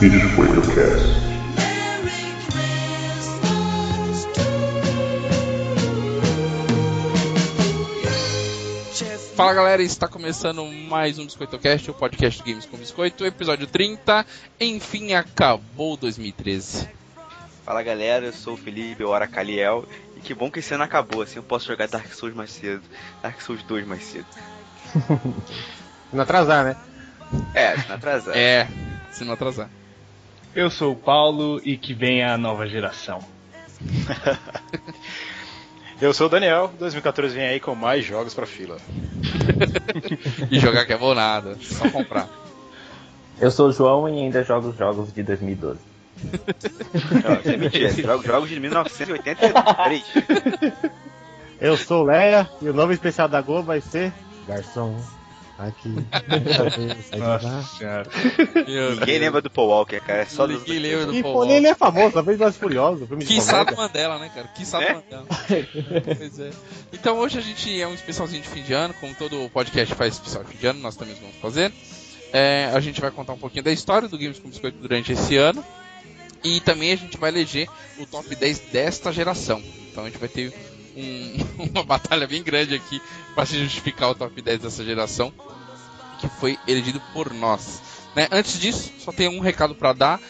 BiscoitoCast. Fala galera, está começando mais um BiscoitoCast, o podcast Games com Biscoito, episódio 30. Enfim, acabou 2013. Fala galera, eu sou o Felipe, eu era Caliel, e que bom que esse ano acabou, assim eu posso jogar Dark Souls mais cedo, Dark Souls 2 mais cedo. Não atrasar, né? Se não atrasar. Eu sou o Paulo e que venha a nova geração. Eu sou o Daniel, 2014 vem aí com mais jogos pra fila. E jogar que é bom nada, só comprar. Eu sou o João e ainda jogo os jogos de 2012. Não, é mentira, jogo jogos de 1983. Eu sou o Léa e o nome especial da Globo vai ser Garçom. Aqui. Nossa, ninguém lembra do Paul Walker, cara. Ninguém lembra do Paul Walker. Ele é famoso, talvez mais furioso. Que sabe Mandela, né, cara? Que sabe Mandela. Pois é. Então hoje a gente é um especialzinho de fim de ano. Como todo podcast faz especial de fim de ano, nós também vamos fazer. A gente vai contar um pouquinho da história do Games com Biscoito durante esse ano. E também a gente vai eleger o top 10 desta geração. Então a gente vai ter uma batalha bem grande aqui para se justificar o top 10 dessa geração que foi elegido por nós, né? Antes disso, só tem um recado para dar.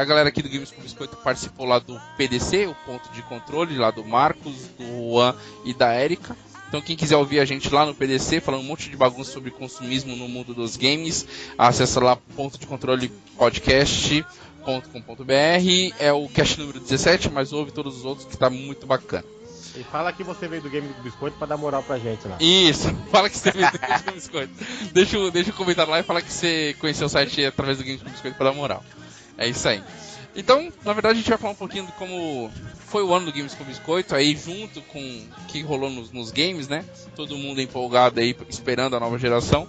A galera aqui do Games com Biscoito participou lá do PDC, o Ponto de Controle, lá do Marcos, do Juan e da Érica. Então quem quiser ouvir a gente lá no PDC falando um monte de bagunça sobre consumismo no mundo dos games, acessa lá Ponto de Controle podcast.com.br. é o cast número 17, mas ouve todos os outros que tá muito bacana. E fala que você veio do Game do Biscoito pra dar moral pra gente lá. Isso, fala que você veio do Game do Biscoito. Deixa um comentário lá e fala que você conheceu o site através do Game do Biscoito pra dar moral. É isso aí. Então, na verdade, a gente vai falar um pouquinho de como foi o ano do Games com Biscoito, aí junto com o que rolou nos games, né? Todo mundo empolgado aí, esperando a nova geração.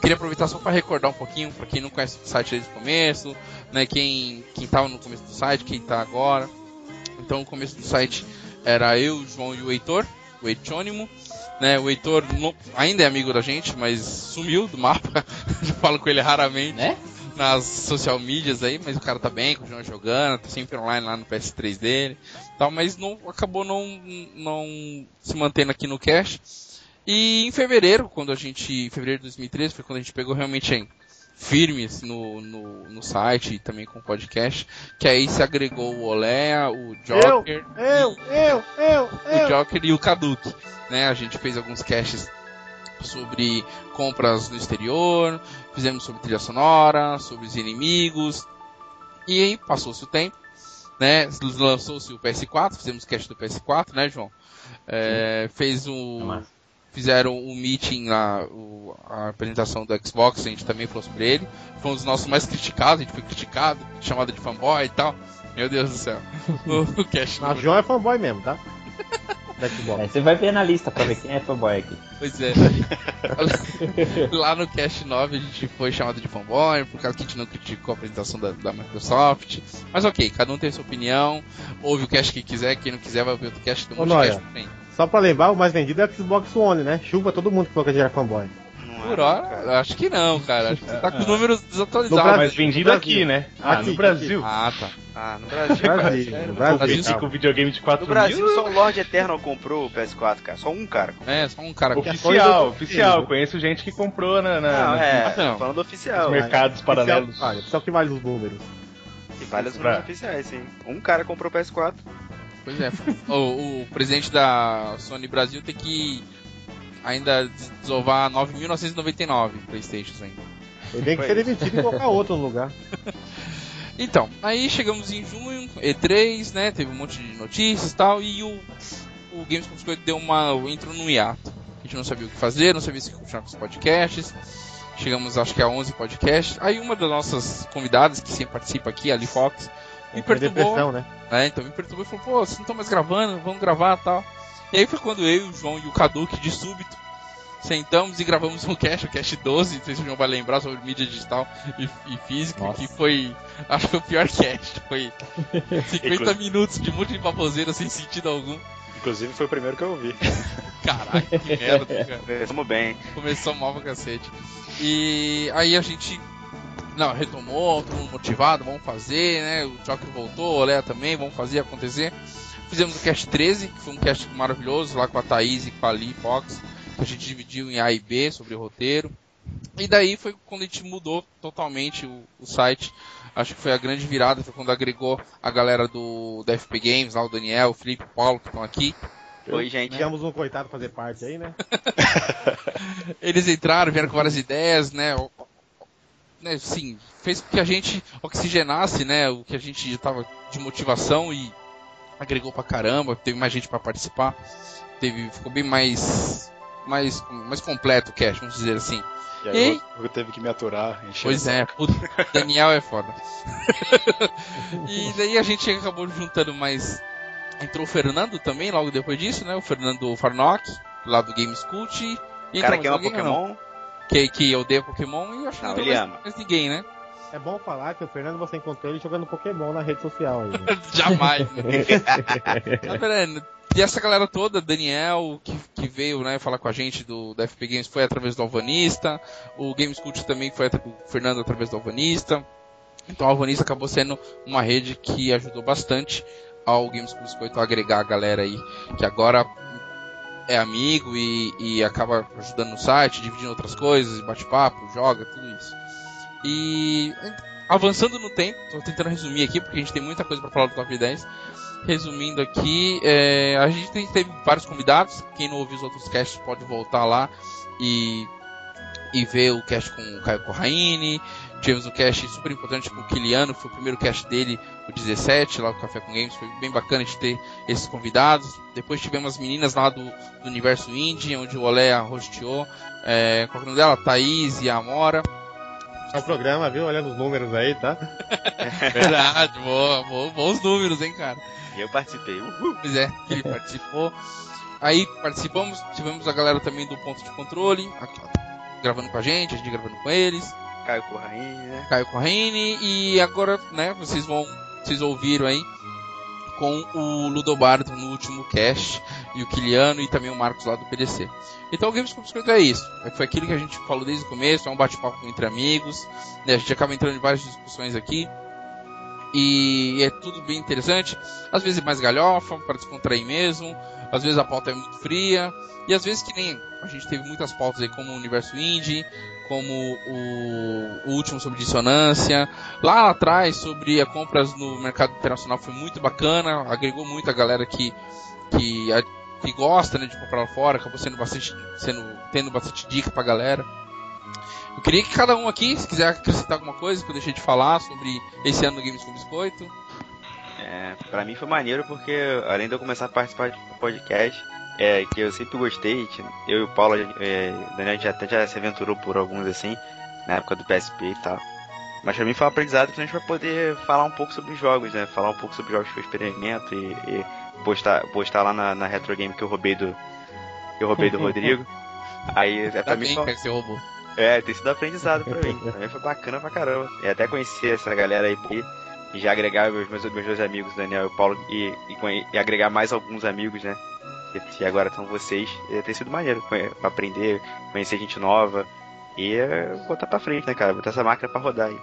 Queria aproveitar só para recordar um pouquinho, para quem não conhece o site desde o começo, né? Quem tava no começo do site, quem tá agora. Então, o começo do site era eu, o João e o Heitor, o Heitônimo, né? O Heitor ainda é amigo da gente, mas sumiu do mapa. Eu falo com ele raramente, né? Nas social medias aí, mas o cara tá bem, continua jogando, tá sempre online lá no PS3 dele, tal, mas acabou não se mantendo aqui no cast. E em fevereiro, em fevereiro de 2013, foi quando a gente pegou realmente firmes no site e também com o podcast, que aí se agregou o Olea, o Joker, o Joker e o Kaduki, né? A gente fez alguns casts sobre compras no exterior, fizemos sobre trilha sonora, sobre os inimigos, e aí passou-se o tempo, né? Lançou-se o PS4, fizemos cast do PS4, né, João? Fizeram o meeting, a apresentação do Xbox, a gente também falou sobre ele. Foi um dos nossos mais criticados, a gente foi criticado, chamado de fanboy e tal. Meu Deus do céu. O cast. A João é fanboy mesmo, tá? Você vai ver na lista pra ver quem é fanboy aqui. Pois é. Lá no cast 9 a gente foi chamado de fanboy, por causa que a gente não criticou a apresentação da Microsoft. Mas ok, cada um tem sua opinião. Ouve o cast que quiser, quem não quiser vai ouvir outro cast, tem um monte de cast também. Só pra lembrar, o mais vendido é o Xbox One, né? Chupa todo mundo que falou que era fanboy. Por hora, acho que não, cara. Acho que você tá com os números desatualizados. No Brasil, mas vendido aqui, né? Aqui, no Brasil. Aqui. Ah, tá. Ah, no Brasil. No Brasil. Com videogame de 4 mil. No Brasil, só o Lord Eternal comprou o PS4, cara. Só um cara. Oficial. Conheço gente que comprou falando oficial. Os mercados paralelos. Olha, só que vale os números. Que vale os números oficiais, sim. Um cara comprou o PS4. Pois é, o presidente da Sony Brasil tem que ainda desovar 9.999 PlayStations ainda. Ele tem que ser demitido e colocar outro no lugar. Então, aí chegamos em junho, E3, né? Teve um monte de notícias e tal, e o Games com Biscoito entrou num hiato. A gente não sabia o que fazer, não sabia se continuar com os podcasts. Chegamos, acho que a 11 podcasts. Aí uma das nossas convidadas, que sempre participa aqui, a Lee Fox, me perturbou, né? Então me perturbou e falou, pô, vocês não estão mais gravando, vamos gravar e tal. E aí foi quando eu, o João e o Kaduki, de súbito, sentamos e gravamos o cast 12, não sei se o João vai lembrar, sobre mídia digital e física. Nossa. Que foi, acho que foi o pior cast, foi 50 minutos de um monte de baboseira sem sentido algum. Inclusive foi o primeiro que eu ouvi. Caraca, que merda, cara. Começamos bem. Começou mal pra cacete. E aí a gente Não, retomou, todo mundo motivado, vamos fazer, né? O Choque voltou, o Léo também, vamos fazer acontecer. Fizemos o Cast 13, que foi um cast maravilhoso, lá com a Thaís e com a Lee Fox, que a gente dividiu em A e B sobre o roteiro. E daí foi quando a gente mudou totalmente o site. Acho que foi a grande virada, foi quando agregou a galera da FP Games, lá o Daniel, o Felipe, o Paulo, que estão aqui. Oi, gente. Tivemos um coitado fazer parte aí, né? Eles entraram, vieram com várias ideias, né? Assim, fez com que a gente oxigenasse, né? O que a gente estava de motivação e agregou pra caramba. Teve mais gente pra participar. Ficou bem mais completo o cast, vamos dizer assim. E aí eu teve que me aturar. Pois é, puto, Daniel é foda. E daí a gente acabou juntando mais... Entrou o Fernando também, logo depois disso, né? O Fernando Farnock, lá do Gamescult. O cara que ama Pokémon. Que odeia Pokémon e eu acho que não tem mais ninguém, né? É bom falar que o Fernando, você encontrou ele jogando Pokémon na rede social aí. Jamais, né? Tá vendo? E essa galera toda, Daniel, que veio, né, falar com a gente da FP Games, foi através do Alvanista. O Gamescult também foi o Fernando através do Alvanista. Então o Alvanista acabou sendo uma rede que ajudou bastante ao Games com Biscoito a agregar a galera aí, que agora é amigo e acaba ajudando no site, dividindo outras coisas, bate-papo, joga, tudo isso. E avançando no tempo, tô tentando resumir aqui, porque a gente tem muita coisa para falar do Top 10. Resumindo aqui, a gente teve vários convidados, quem não ouviu os outros casts pode voltar lá e ver o cast com o Caio Coraine. Tivemos um cast super importante com o Kiliano, foi o primeiro cast dele, o 17, lá o Café com Games. Foi bem bacana de ter esses convidados. Depois tivemos as meninas lá do Universo Indie, onde o Olé a hosteou. Qual é o nome dela? Thaís e a Amora. É um programa, viu? Olhando os números aí, tá? Verdade, bons números, hein, cara? Eu participei. Pois é, ele participou. Aí participamos, tivemos a galera também do Ponto de Controle, gravando com a gente gravando com eles. Caio Coraine, né? Caio Coraine, e agora, né, vocês ouviram aí com o Ludobardo no último cast, e o Kiliano e também o Marcos lá do PDC. Então o Games com Biscoito é isso, foi aquilo que a gente falou desde o começo, é um bate-papo entre amigos, né, a gente acaba entrando em várias discussões aqui, e é tudo bem interessante, às vezes é mais galhofa, para descontrair mesmo, às vezes a pauta é muito fria, e às vezes que nem a gente teve muitas pautas aí, como o Universo Indie, como o último sobre dissonância, lá atrás sobre as compras no mercado internacional, foi muito bacana, agregou muito a galera que gosta, né, de comprar lá fora, acabou tendo bastante dica pra galera. Eu queria que cada um aqui, se quiser acrescentar alguma coisa que eu deixei de falar sobre esse ano do Games com Biscoito. Pra mim foi maneiro porque além de eu começar a participar de podcast, que eu sempre gostei, eu e o Paulo, Daniel já se aventurou por alguns assim, na época do PSP e tal. Mas pra mim foi um aprendizado que a gente vai poder falar um pouco sobre jogos, né? Falar um pouco sobre jogos que eu experimento e postar lá na Retro Game que eu roubei do Rodrigo. Aí pra mim só... que você roubou. Tem sido aprendizado pra mim. Também foi bacana pra caramba. E até conhecer essa galera aí e já agregar meus dois amigos, Daniel e o Paulo, e agregar mais alguns amigos, né? E agora estão vocês, tem sido maneiro pra aprender, conhecer gente nova e botar pra frente, né, cara? Botar essa máquina pra rodar aí.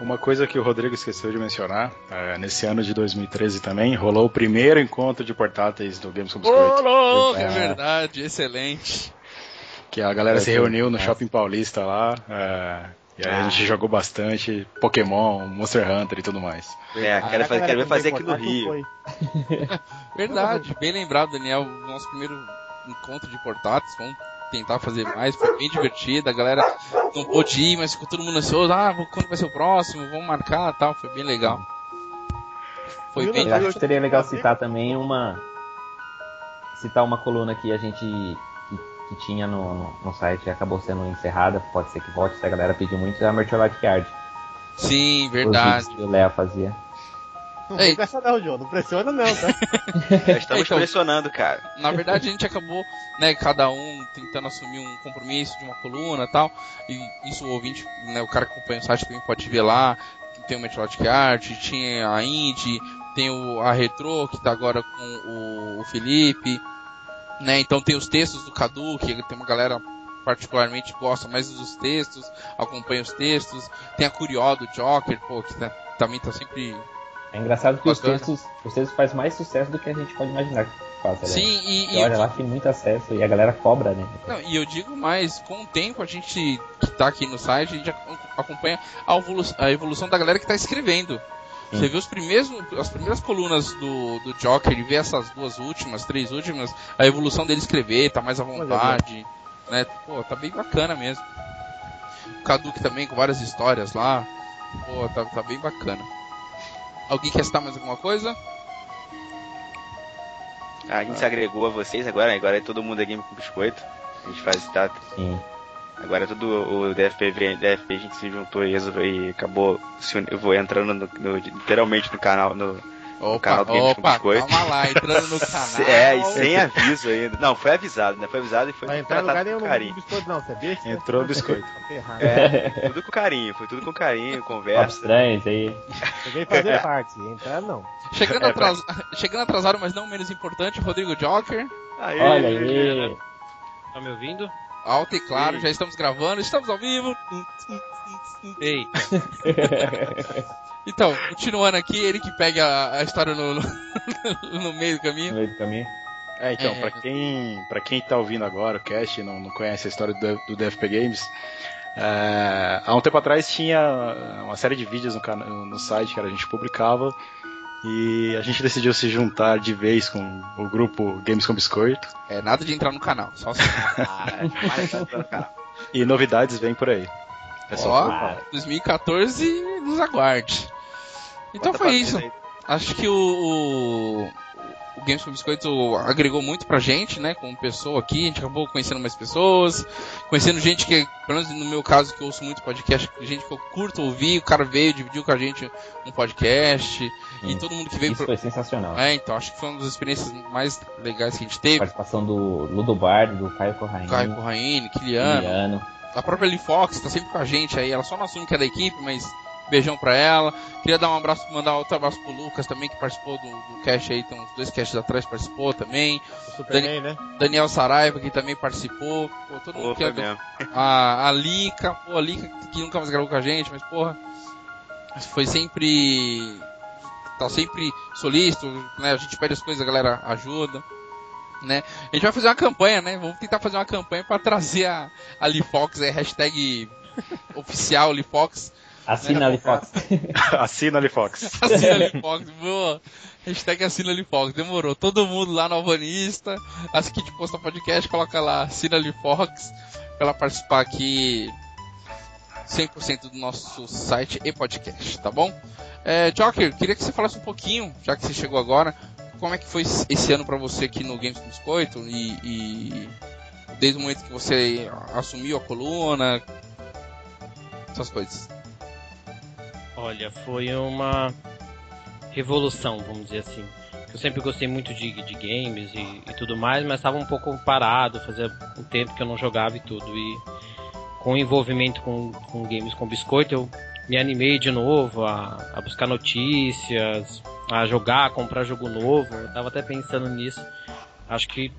Uma coisa que o Rodrigo esqueceu de mencionar, nesse ano de 2013 também, rolou o primeiro encontro de portáteis do Games com Biscoito. Rolou! É verdade, excelente. Que a galera se reuniu no Shopping Paulista lá, e aí a gente jogou bastante Pokémon, Monster Hunter e tudo mais. Quero ver fazer aqui no Rio. Verdade, bem lembrado, Daniel. Nosso primeiro encontro de portáteis, vamos tentar fazer mais, foi bem divertido. A galera não pôde ir, mas ficou todo mundo ansioso. Quando vai ser o próximo? Vamos marcar e tal. Foi bem legal. Foi bem legal. Eu acho que seria legal citar também uma coluna que a gente... que tinha no site e acabou sendo encerrada, pode ser que volte, se a galera pediu muito, é a Merchandise Art. Sim, verdade. Que o Léo fazia. Não vou gastar não, João, não pressiona não, tá? Estamos pressionando, cara. Na verdade a gente acabou, né, cada um tentando assumir um compromisso de uma coluna e tal, e isso o ouvinte, né, o cara que acompanha o site também pode ver lá, tem o Merchandise Art, tinha a Indie, tem a Retro, que tá agora com o Felipe, né, então tem os textos do Cadu, que tem uma galera particularmente gosta mais dos textos, acompanha os textos. Tem a Curió do Joker, pô, que tá, também tá sempre... É engraçado que os textos fazem mais sucesso do que a gente pode imaginar que faça. Sim, né? E olha, lá tem muito acesso e a galera cobra, né? Não, e eu digo mais, com o tempo a gente que tá aqui no site, a gente acompanha a evolução da galera que tá escrevendo. Sim. Você viu as primeiras colunas do Joker e vê essas três últimas, a evolução dele escrever, tá mais à vontade, né? Pô, tá bem bacana mesmo. O Caduque também com várias histórias lá. Pô, tá bem bacana. Alguém quer citar mais alguma coisa? A gente se agregou a vocês agora é todo mundo é Game com Biscoito. A gente faz status. Sim. Agora é tudo o DFP, a gente se juntou e acabou entrando literalmente no canal no canal do Game com Biscoito. Calma lá, entrando no canal. É, e sem aviso ainda. Não, foi avisado, né? Foi avisado e foi tratado com carinho. Entrou no biscoito. É, foi tudo com carinho, conversa. Estranho isso aí. Cheguei fazer parte, entrar não. Chegando atrasado, mas não menos importante, Rodrigo Joker. Aê, olha aí. Tá me ouvindo? Alto e claro, já estamos gravando, estamos ao vivo. Ei. Então, continuando aqui, ele que pega a história no meio do caminho. No meio do caminho. É, então, pra quem tá ouvindo agora o cast e não conhece a história do DFP Games, há um tempo atrás tinha uma série de vídeos no site que a gente publicava e a gente decidiu se juntar de vez com o grupo Games com Biscoito. É, nada de entrar no canal, só assim. E novidades vêm por aí. É só 2014 nos aguarde. Então foi isso. Aí. Acho que o Games com Biscoito agregou muito pra gente, né? Como pessoa aqui, a gente acabou conhecendo mais pessoas, conhecendo gente que, pelo menos no meu caso, que eu ouço muito podcast, gente que eu curto ouvir, o cara veio, dividiu com a gente um podcast, e todo mundo que veio... Isso foi sensacional. É, então, acho que foi uma das experiências mais legais que a gente teve. A participação do Ludobardo, do Caio Coraine, Kiliano. A própria Lee Fox tá sempre com a gente aí, ela só não assume que é da equipe, mas... Beijão pra ela. Queria dar um abraço, mandar outro abraço pro Lucas também, que participou do cast aí, então uns 2 casts atrás participou também. Superman, né? Daniel Saraiva, que também participou. Pô, todo mundo que a Lika, pô, a Lika que nunca mais gravou com a gente, mas porra, foi sempre. Tá sempre solícito, né? A gente pede as coisas, a galera ajuda. Né? A gente vai fazer uma campanha, né? Vamos tentar fazer uma campanha pra trazer a Lee Fox, é hashtag oficial Lee Fox. Assina Lee Fox. Boa. Hashtag assina Lee Fox. Demorou. Todo mundo lá no Alvanista. As que te postam podcast, coloca lá assina Lee Fox pra ela participar aqui 100% do nosso site e podcast, tá bom? Joker, queria que você falasse um pouquinho, já que você chegou agora, como é que foi esse ano pra você aqui no Games com Biscoito e desde o momento que você assumiu a coluna, essas coisas. Olha, foi uma revolução, vamos dizer assim. Eu sempre gostei muito de games e tudo mais, mas estava um pouco parado, fazia um tempo que eu não jogava e tudo. E com o envolvimento com games com biscoito, eu me animei de novo a buscar notícias, a jogar, comprar jogo novo. Eu estava até pensando nisso. Acho que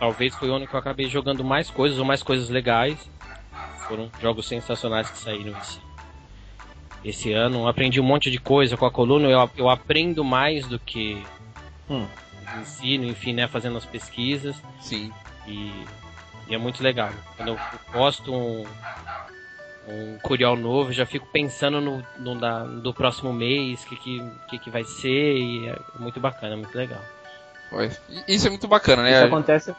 talvez foi o ano que eu acabei jogando mais coisas, ou mais coisas legais. Foram jogos sensacionais que saíram esse ano. Aprendi um monte de coisa com a coluna, eu aprendo mais do que ensino, enfim, né, fazendo as pesquisas. Sim. E é muito legal. Quando eu posto um curial novo, eu já fico pensando do próximo mês, o que vai ser, e é muito bacana, muito legal. Isso é muito bacana, né? Isso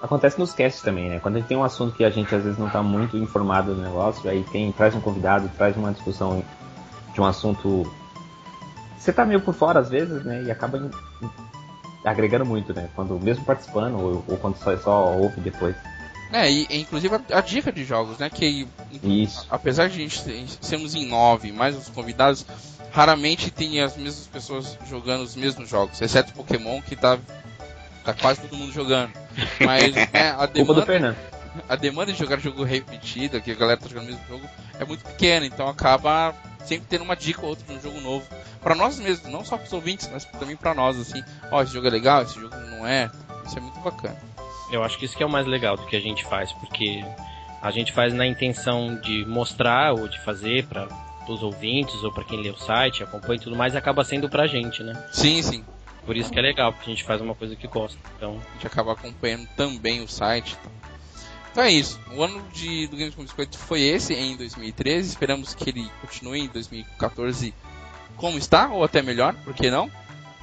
acontece nos casts também, né? Quando a gente tem um assunto que a gente às vezes não tá muito informado do negócio, aí traz um convidado, traz uma discussão de um assunto... Você tá meio por fora às vezes, né? E acaba agregando muito, né? Quando mesmo participando, ou quando só ouve depois. É, e inclusive a dica de jogos, né? Que isso. Apesar de a gente sermos em 9, mais os convidados, raramente tem as mesmas pessoas jogando os mesmos jogos, exceto Pokémon, que tá quase todo mundo jogando. Mas né, a demanda de jogar jogo repetido, que a galera tá jogando o mesmo jogo, é muito pequena, então acaba sempre tendo uma dica ou outra de um jogo novo pra nós mesmos, não só pros ouvintes, mas também pra nós, assim, esse jogo é legal, esse jogo não é. Isso é muito bacana. Eu acho que isso que é o mais legal do que a gente faz, porque A gente faz na intenção de mostrar ou de fazer para os ouvintes ou para quem lê o site, acompanha e tudo mais, acaba sendo pra gente, né? Sim, sim. Por isso que é legal, porque a gente faz uma coisa que gosta. Então... a gente acaba acompanhando também o site. Então é isso. O ano do Games com Biscoito foi esse, em 2013. Esperamos que ele continue em 2014 como está, ou até melhor, por que não?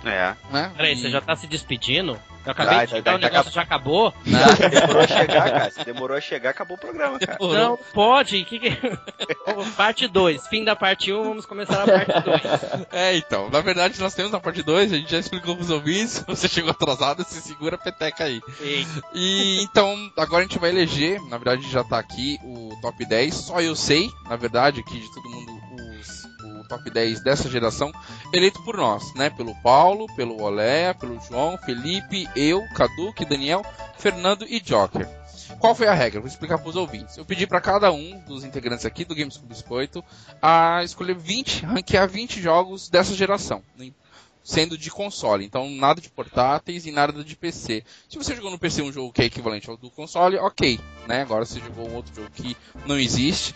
É. Né? Peraí, você já tá se despedindo? Eu acabei de chegar, o negócio já acabou? Não, você demorou a chegar, cara. Você demorou a chegar, acabou o programa, cara. Demorou. Não, pode. Que... parte 2. Fim da parte 1, vamos começar a parte 2. É, então. Na verdade, nós temos a parte 2, a gente já explicou pros ouvintes. Se você chegou atrasado, se segura a peteca aí. Sim. E então, agora a gente vai eleger, na verdade já tá aqui, o top 10. Só eu sei, na verdade, aqui de todo mundo, o top 10 dessa geração, eleito por nós, né? Pelo Paulo, pelo Olé, pelo João, Felipe, eu, Cadu, Daniel, Fernando e Joker. Qual foi a regra? Vou explicar para os ouvintes. Eu pedi para cada um dos integrantes aqui do Games com Biscoito a escolher 20, ranquear 20 jogos dessa geração, sendo de console. Então, nada de portáteis e nada de PC. Se você jogou no PC um jogo que é equivalente ao do console, ok, né? Agora, se jogou um outro jogo que não existe,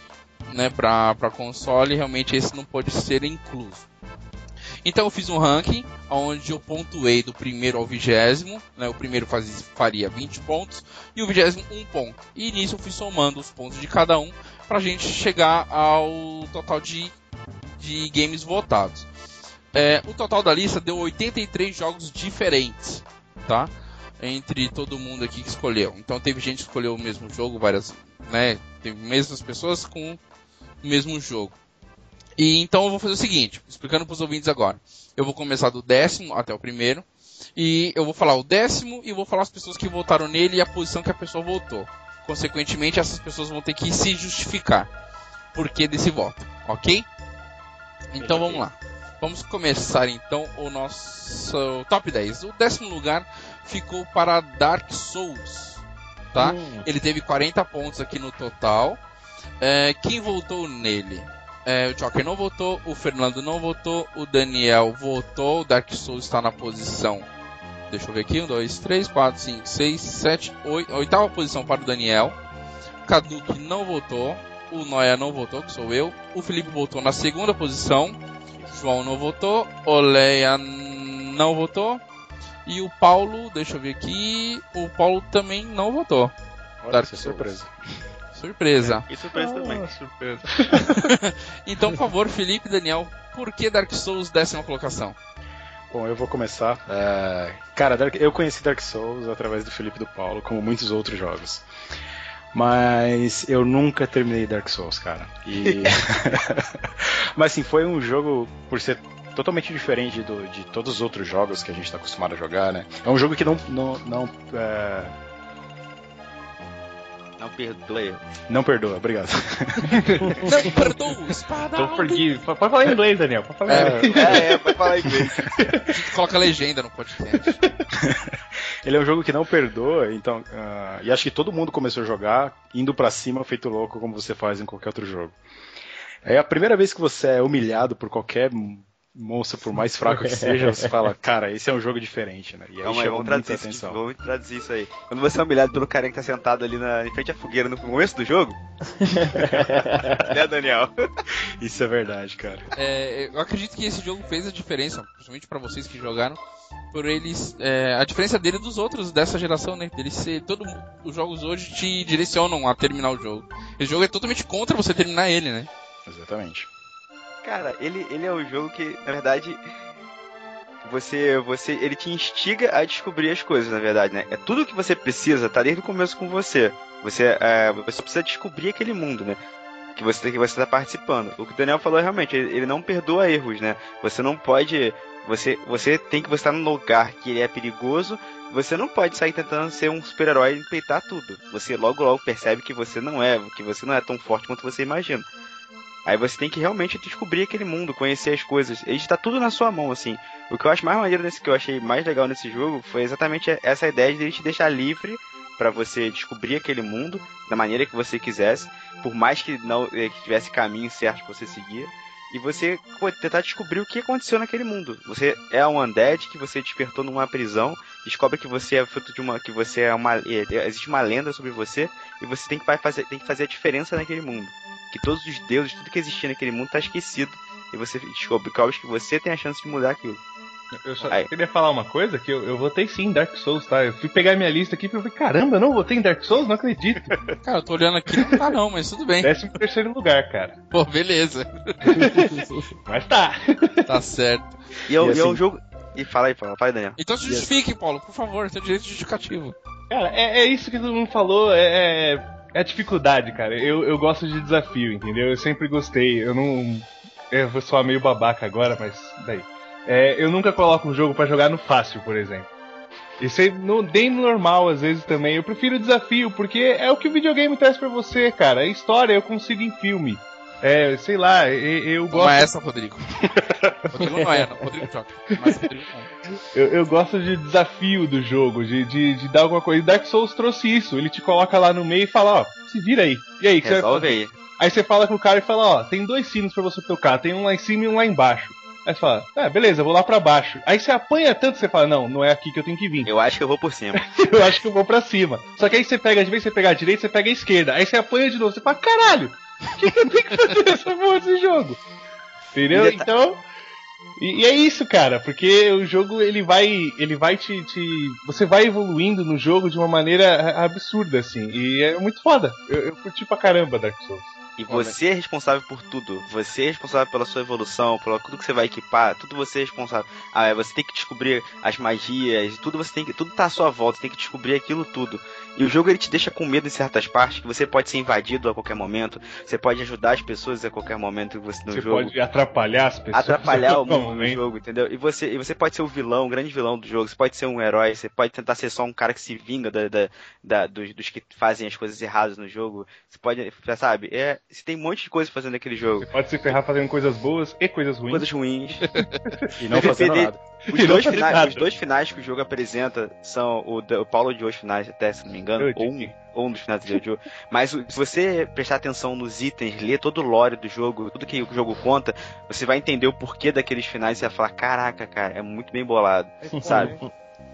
né, para console, realmente esse não pode ser incluso. Então eu fiz um ranking onde eu pontuei do primeiro ao 20º, né, o primeiro faria 20 pontos e o 20º 1 ponto. E nisso eu fui somando os pontos de cada um para a gente chegar ao total de games votados. O total da lista deu 83 jogos diferentes, tá? Entre todo mundo aqui que escolheu. Então teve gente que escolheu o mesmo jogo, várias, né? Teve mesmas pessoas com o mesmo jogo. E então eu vou fazer o seguinte, explicando para os ouvintes agora. Eu vou começar do 10º até o 1º. E eu vou falar o 10º e vou falar as pessoas que votaram nele e a posição que a pessoa votou. Consequentemente, essas pessoas vão ter que se justificar por que desse voto, ok? Então vamos lá. Vamos começar então o nosso top 10. O 10º lugar ficou para Dark Souls, tá? Ele teve 40 pontos aqui no total. Quem votou nele? O Joker não votou, o Fernando não votou, o Daniel votou. O Dark Souls está na posição, deixa eu ver aqui, 1, 2, 3, 4, 5, 6, 7, 8, oitava posição para o Daniel. Cadu que não votou, o Noia não votou, que sou eu. O Felipe votou na segunda posição, João não votou, Oleia não votou. E o Paulo, deixa eu ver aqui, o Paulo também não votou. Olha, Dark Souls. Surpresa. Surpresa. E surpresa também. Surpresa. Então, por favor, Felipe e Daniel, por que Dark Souls 10ª colocação? Bom, eu vou começar. Cara, eu conheci Dark Souls através do Felipe e do Paulo, como muitos outros jogos. Mas eu nunca terminei Dark Souls, cara. E... mas sim, foi um jogo, por ser totalmente diferente de todos os outros jogos que a gente está acostumado a jogar, né? É um jogo que não perdoa. Não perdoa, obrigado. Não perdoa, espada. Tô perdido. Pode falar em inglês, Daniel. Pode falar em inglês. Pode falar em inglês. A gente coloca a legenda no podcast. Ele é um jogo que não perdoa, então... e acho que todo mundo começou a jogar indo pra cima, feito louco, como você faz em qualquer outro jogo. É a primeira vez que você é humilhado por qualquer... monstro, por mais fraco que seja, você fala, cara, esse é um jogo diferente, né? E aí chama muita atenção. Vamos traduzir isso aí. Quando você é humilhado pelo carinha que tá sentado ali em frente à fogueira no começo do jogo, né, Daniel? Isso é verdade, cara. Eu acredito que esse jogo fez a diferença, principalmente pra vocês que jogaram, por eles... a diferença dele é dos outros dessa geração, né? Dele ser... os jogos hoje te direcionam a terminar o jogo. Esse jogo é totalmente contra você terminar ele, né? Exatamente. Cara, ele é um jogo que, na verdade, ele te instiga a descobrir as coisas, na verdade, né? É tudo que você precisa, tá desde o começo com você. Você só precisa descobrir aquele mundo, né? Que você tá participando. O que o Daniel falou, realmente, ele não perdoa erros, né? Você não pode... Você tá num lugar que ele é perigoso, você não pode sair tentando ser um super-herói e peitar tudo. Você logo percebe que você não é tão forte quanto você imagina. Aí você tem que realmente descobrir aquele mundo, conhecer as coisas. Ele está tudo na sua mão, assim. O que eu acho mais maneiro que eu achei mais legal nesse jogo foi exatamente essa ideia de ele te deixar livre para você descobrir aquele mundo da maneira que você quisesse, por mais que tivesse caminho certo para você seguir. e você tentar descobrir o que aconteceu naquele mundo. Você é um undead que você despertou numa prisão, descobre que você é fruto de uma... que você é uma... existe uma lenda sobre você, e você tem que fazer a diferença naquele mundo. Que todos os deuses, tudo que existia naquele mundo tá esquecido, e você descobre que você tem a chance de mudar aquilo. Eu só queria falar uma coisa, que eu votei sim em Dark Souls, tá? Eu fui pegar minha lista aqui e falei, caramba, eu não votei em Dark Souls? Não acredito. Cara, eu tô olhando aqui, não tá não, mas tudo bem. 13º lugar, cara. Pô, beleza. Mas tá. Tá certo. E assim... é um jogo... E fala aí, Daniel. Então se justifique, Paulo, por favor, tem direito de justificativo. Cara, é isso que todo mundo falou, é a dificuldade, cara. Eu gosto de desafio, entendeu? Eu sempre gostei, eu não... Eu vou soar meio babaca agora, mas daí... eu nunca coloco um jogo pra jogar no fácil, por exemplo. Isso aí, nem no normal, às vezes, também. Eu prefiro o desafio, porque é o que o videogame traz pra você, cara. A história eu consigo em filme. Sei lá, eu gosto... Não é essa, Rodrigo. Rodrigo não é, não. Rodrigo joga. Mas Rodrigo não. Eu gosto de desafio do jogo, de dar alguma coisa. Dark Souls trouxe isso. Ele te coloca lá no meio e fala, ó, se vira aí. E aí, que resolve você vai fazer? Aí você fala com o cara e fala, ó, tem dois sinos pra você tocar. Tem um lá em cima e um lá embaixo. Aí você fala, beleza, eu vou lá pra baixo. Aí você apanha tanto que você fala, não é aqui que eu tenho que vir. Eu acho que eu vou por cima. Eu acho que eu vou pra cima. Só que aí você pega, de vez você pega a direita, você pega a esquerda. Aí você apanha de novo, você fala, caralho, o que eu tenho que fazer nessa porra desse jogo? Entendeu? Então, e é isso, cara, porque o jogo, ele vai você vai evoluindo no jogo de uma maneira absurda, assim. E é muito foda. Eu curti pra caramba Dark Souls. E você é responsável por tudo. Você é responsável pela sua evolução, por tudo que você vai equipar, tudo você é responsável. Você tem que descobrir as magias, tudo tá à sua volta, você tem que descobrir aquilo tudo. E o jogo ele te deixa com medo em certas partes, que você pode ser invadido a qualquer momento, você pode ajudar as pessoas a qualquer momento no jogo. Você pode atrapalhar as pessoas. Atrapalhar o mundo no jogo, entendeu? E você pode ser o vilão, o grande vilão do jogo, você pode ser um herói, você pode tentar ser só um cara que se vinga dos que fazem as coisas erradas no jogo. Você pode, sabe, você tem um monte de coisa fazendo naquele jogo. Você pode se ferrar fazendo coisas boas e coisas ruins. Coisas ruins. E não fazendo nada. Os dois finais que o jogo apresenta são o Paulo de dois finais, até se não me engano, ou um dos finais do jogo. Mas se você prestar atenção nos itens, ler todo o lore do jogo, tudo que o jogo conta, você vai entender o porquê daqueles finais e você vai falar, caraca, cara, é muito bem bolado, sabe?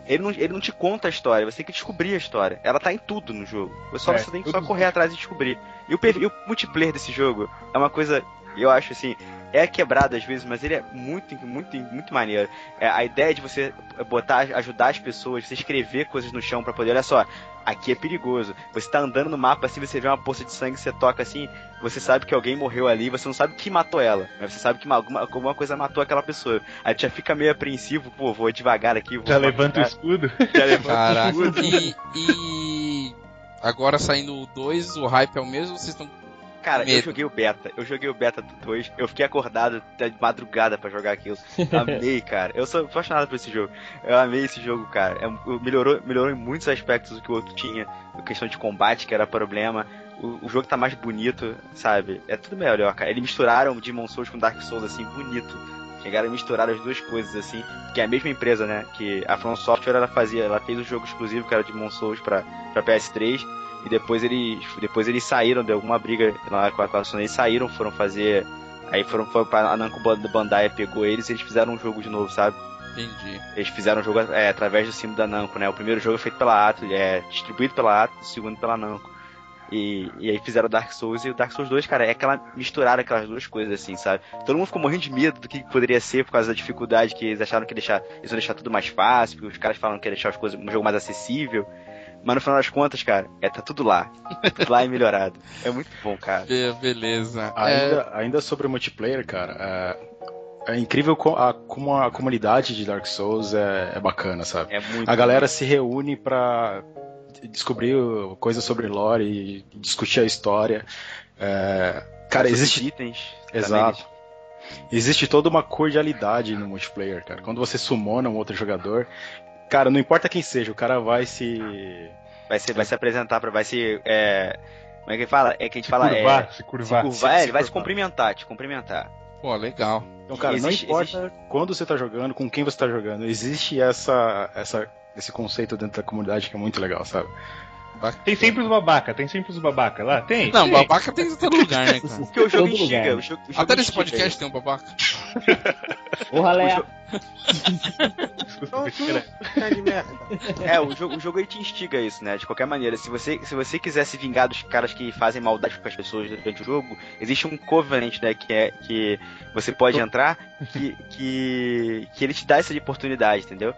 Ele não te conta a história, você tem que descobrir a história. Ela tá em tudo no jogo. Você tem que só correr atrás e descobrir. E o multiplayer desse jogo é uma coisa, eu acho assim, é quebrado às vezes, mas ele é muito, muito, muito maneiro. A ideia de você ajudar as pessoas, você escrever coisas no chão pra poder, olha só, aqui é perigoso. Você tá andando no mapa assim, você vê uma poça de sangue, você toca assim, você sabe que alguém morreu ali, você não sabe quem matou ela, mas você sabe que alguma coisa matou aquela pessoa. Aí já fica meio apreensivo, pô, vou devagar aqui. Já levanta o escudo. Já levanta o escudo. E agora saindo o 2, o hype é o mesmo, vocês estão... Cara, eu joguei o beta do 2, eu fiquei acordado até de madrugada pra jogar aquilo. Amei, cara. Eu sou apaixonado por esse jogo. Eu amei esse jogo, cara. Melhorou em muitos aspectos do que o outro tinha. A questão de combate, que era problema. O jogo tá mais bonito, sabe? É tudo melhor, cara. Eles misturaram Demon Souls com Dark Souls, assim, bonito. Chegaram a misturar as duas coisas, assim. Que é a mesma empresa, né? Que a From Software, ela fez um jogo exclusivo, que era Demon Souls pra PS3. E depois eles saíram, deu alguma briga lá com a Sony, eles saíram, foram fazer... Aí foram pra Namco Bandai, pegou eles e eles fizeram um jogo de novo, sabe? Entendi. Eles fizeram um jogo através do símbolo da Namco, né? O primeiro jogo é feito pela Atlus, distribuído pela Atlus, o segundo pela Namco. E aí fizeram o Dark Souls, e o Dark Souls 2, cara, misturaram aquelas duas coisas, assim, sabe? Todo mundo ficou morrendo de medo do que poderia ser por causa da dificuldade que eles acharam que eles iam deixar tudo mais fácil, porque os caras falaram que ia deixar um jogo mais acessível. Mas no final das contas, cara, tá tudo lá. Tudo lá e melhorado. É muito bom, cara. Beleza. Ainda sobre o multiplayer, cara, é incrível como a comunidade de Dark Souls é bacana, sabe? É muito a galera se reúne pra descobrir coisas sobre lore e discutir a história. Cara, existe... itens. Exato. Existe toda uma cordialidade no multiplayer, cara. Quando você sumona um outro jogador... Cara, não importa quem seja, o cara vai se... Vai se apresentar, vai se... Como é que fala? É que a gente fala... Se curvar. Ele vai te cumprimentar. Pô, legal. Então, cara, não importa quando você tá jogando, com quem você tá jogando, existe esse conceito dentro da comunidade que é muito legal, sabe? Babaca. Tem sempre os babaca, lá? Tem? Não, babaca tem em todo lugar, né, cara? Porque o jogo enxiga. Até nesse podcast tem um babaca. Porra, Léo. É, o jogo ele te instiga isso, né? De qualquer maneira, se você quiser se vingar dos caras que fazem maldade com as pessoas durante o jogo, existe um covenant, né? Que você pode entrar, que ele te dá essa oportunidade, entendeu?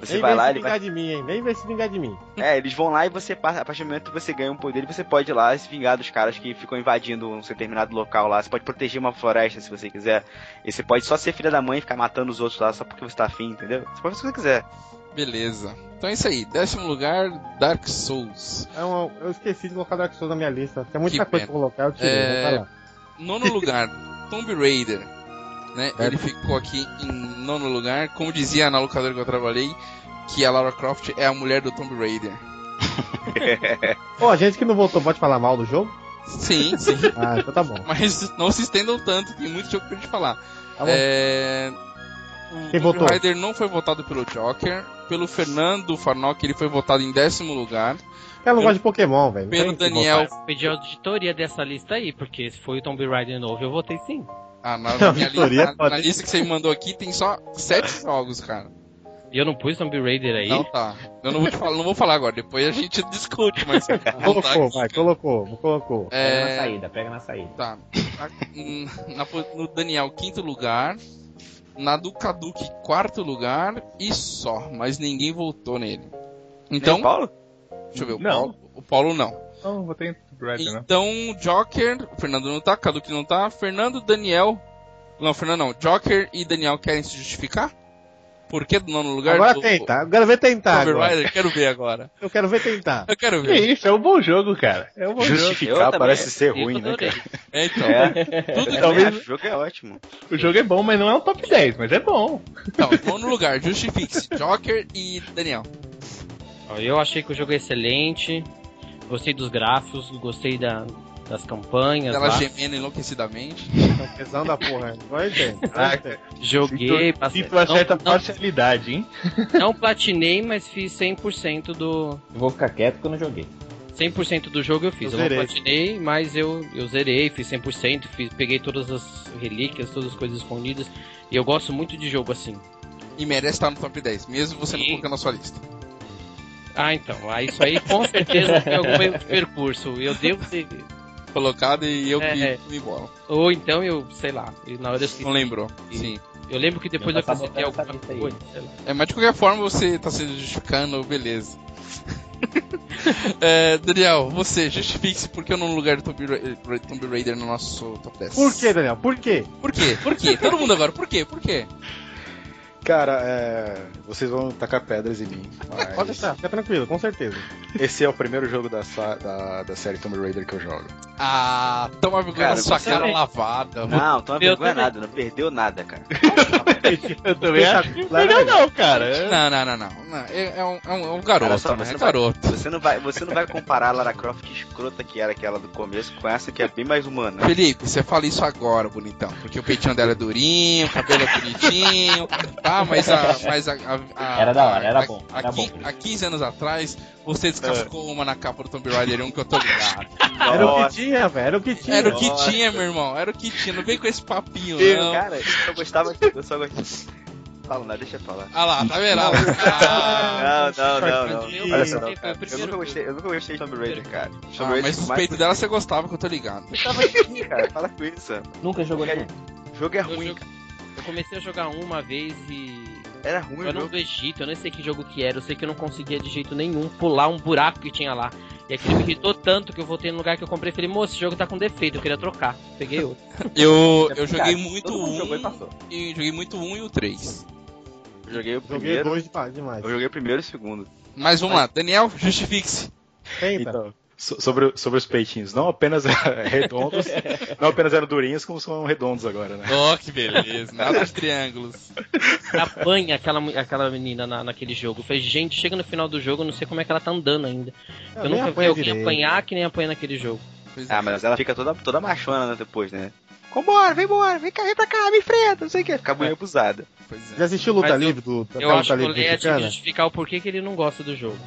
Você vai lá, ele vai se vingar de mim, hein? Vem se vingar de mim. É, eles vão lá e você passa. A partir do momento que você ganha um poder, você pode ir lá e se vingar dos caras que ficam invadindo um determinado local lá. Você pode proteger uma floresta se você quiser. E você pode só ser filha da mãe e ficar matando os outros lá só porque você tá afim, entendeu? Você pode fazer o que você quiser. Beleza. Então é isso aí. 10º lugar, Dark Souls. Eu esqueci de colocar Dark Souls na minha lista. Tem muita coisa pra colocar, eu tirei. 9º lugar, Tomb Raider. Né? Ele ficou aqui em 9º lugar. Como dizia na locadora que eu trabalhei, que a Lara Croft é a mulher do Tomb Raider. Pô, a gente que não voltou pode falar mal do jogo? Sim. Ah, então tá bom. Mas não se estendam tanto, tem muito jogo pra gente falar. Tá bom. O Tomb Raider não foi votado pelo Joker. Pelo Fernando Farnock, ele foi votado em 10º lugar. Eu não gosto de Pokémon, velho. Pelo Daniel. Eu pedi a auditoria dessa lista aí, porque se foi o Tomb Raider novo, eu votei sim. Ah, na lista que você me mandou aqui tem só 7 jogos, cara. E eu não pus Tomb Raider aí? Não, tá. Eu não vou falar agora, depois a gente discute, mas... Colocou. Pega na saída. Tá. No Daniel, 5º lugar. Na do Caduque, 4º lugar e só. Mas ninguém voltou nele. Então... Nem o Paulo? Deixa eu ver, o Paulo não. Não, vou ter... Então, Joker, o Fernando não tá, Caduque não tá, Joker e Daniel querem se justificar? Por que do 9º lugar? Agora tenta, eu quero ver tentar. Eu quero ver tentar. Que isso, é um bom jogo, cara. É um bom justificar jogo. Parece ser ruim, né, cara? É, então. O jogo é ótimo. O jogo é bom, mas não é um top 10, mas é bom. Então, 9º lugar, justifique-se, Joker e Daniel. Eu achei que o jogo é excelente. Gostei dos gráficos, gostei das campanhas. Ela gemendo enlouquecidamente. Pesão da porra. Joguei, passei. Sinto uma certa parcialidade, hein? Não platinei, mas fiz 100% do... Eu vou ficar quieto que eu não joguei. 100% do jogo eu fiz. Eu não platinei, mas eu zerei, fiz 100%, peguei todas as relíquias, todas as coisas escondidas. E eu gosto muito de jogo assim. E merece estar no top 10, mesmo você não colocando na sua lista. Ah, então, isso aí com certeza tem algum erro de percurso. Eu devo ter colocado e eu fui embora. Ou então eu, sei lá, na hora eu não lembrou. Sim. Eu lembro que depois eu apresentei alguma coisa. Mas de qualquer forma você tá se justificando, beleza. Daniel, você justifique-se porque eu não lugar do Tomb Raider no nosso top 10. Por que, Daniel? Por quê? Todo mundo agora, por quê? Cara, vocês vão tacar pedras em mim. Mas... Pode estar, fica tranquilo, com certeza. Esse é o primeiro jogo da série Tomb Raider que eu jogo. Ah, toma vergonha na sua cara lavada. Não, toma vergonha nada, não perdeu nada, cara. Eu também acho que não perdeu não, cara. Não. É um garoto, só, né? Você não vai comparar a Lara Croft escrota que era aquela do começo com essa que é bem mais humana. Felipe, você fala isso agora, bonitão. Porque o peitinho dela é durinho, o cabelo é bonitinho... Ah, mas era da hora, era bom. Há 15 anos atrás, você descascou uma na capa do Tomb Raider 1 que eu tô ligado. Era o que tinha, velho. Era o que tinha, meu irmão. Era o que tinha. Não vem com esse papinho, não. Cara, eu só gostava. Fala, não, deixa eu falar. Ah lá, tá vendo? Não. Olha só, cara. Eu nunca gostei de Tomb Raider, cara. Mas o peito dela você gostava, que eu tô ligado. Eu tava aqui, cara. Fala com isso. Nunca jogou nenhum. O jogo é ruim, cara. Eu comecei a jogar uma vez e... Era ruim, eu não do Egito, eu nem sei que jogo que era. Eu sei que eu não conseguia de jeito nenhum pular um buraco que tinha lá. E aquilo me irritou tanto que eu voltei no lugar que eu comprei e falei, moço, esse jogo tá com defeito, eu queria trocar. Peguei outro. eu joguei muito um e o 3. Eu joguei o primeiro. Joguei dois demais. Eu joguei o primeiro e o segundo. Mas vamos lá, Daniel, justifique-se. Então. Sobre os peitinhos, não apenas redondos, não apenas eram durinhos, como são redondos agora, né? Oh, que beleza, nada de triângulos. Apanha aquela menina naquele jogo. Eu falei, gente, chega no final do jogo, eu não sei como é que ela tá andando ainda. Eu nunca vi alguém apanhar que nem apanha naquele jogo. Ah, mas ela fica toda machona, né, depois, né? Vambora, vem embora, vem pra cá, me enfrenta, não sei o que. Fica muito abusada. Já assistiu Luta Livre do... Eu acho que o Léo tinha que justificar o porquê que ele não gosta do jogo.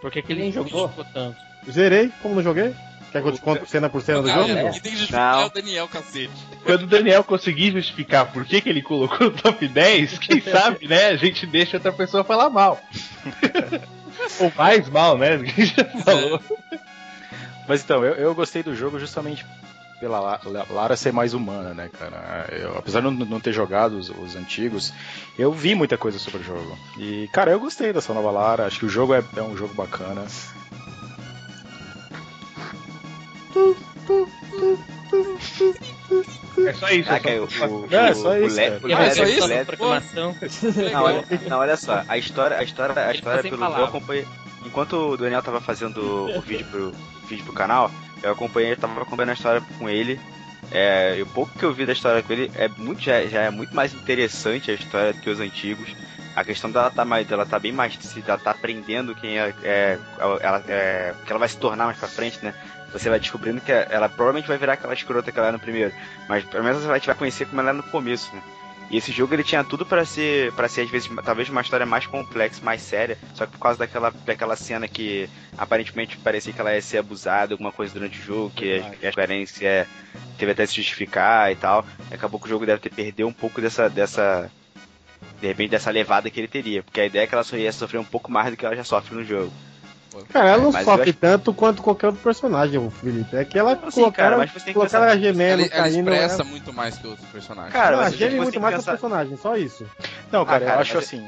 Porque aquele nem jogou tanto. Zerei, como não joguei? Quer que eu te conto cena por cena do jogo? É. Quem tem que justificar é o Daniel, cacete. Quando o Daniel conseguir justificar por que ele colocou no top 10, quem sabe, né? A gente deixa outra pessoa falar mal. Ou mais mal, né? A gente já falou. Mas então, eu gostei do jogo justamente pela Lara ser mais humana, né, cara? Eu, apesar de não ter jogado os antigos, eu vi muita coisa sobre o jogo. E, cara, eu gostei dessa nova Lara. Acho que o jogo é um jogo bacana. É só isso. Ah, Caio, olha só, a história pelo jogo eu acompanhei. Enquanto o Daniel tava fazendo o vídeo pro canal, eu acompanhei, tava acompanhando a história com ele. O pouco que eu vi da história com ele já é muito mais interessante a história do que os antigos. A questão dela tá bem mais, ela tá aprendendo quem que ela vai se tornar mais pra frente, né? Você vai descobrindo que ela provavelmente vai virar aquela escrota que ela era no primeiro, mas pelo menos você vai conhecer como ela era no começo, né? E esse jogo ele tinha tudo pra ser às vezes, talvez uma história mais complexa, mais séria, só que por causa daquela cena que aparentemente parecia que ela ia ser abusada, alguma coisa durante o jogo, que a coerência teve até se justificar e tal, acabou que o jogo deve ter perdido um pouco dessa levada que ele teria, porque a ideia é que ela só ia sofrer um pouco mais do que ela já sofre no jogo. Cara, ela não sofre tanto quanto qualquer outro personagem, Felipe. É que ela colocaram a gemela, ela expressa muito mais que outros personagens. Cara, ela geme muito mais que outros personagens, só isso. Não, cara, eu acho assim.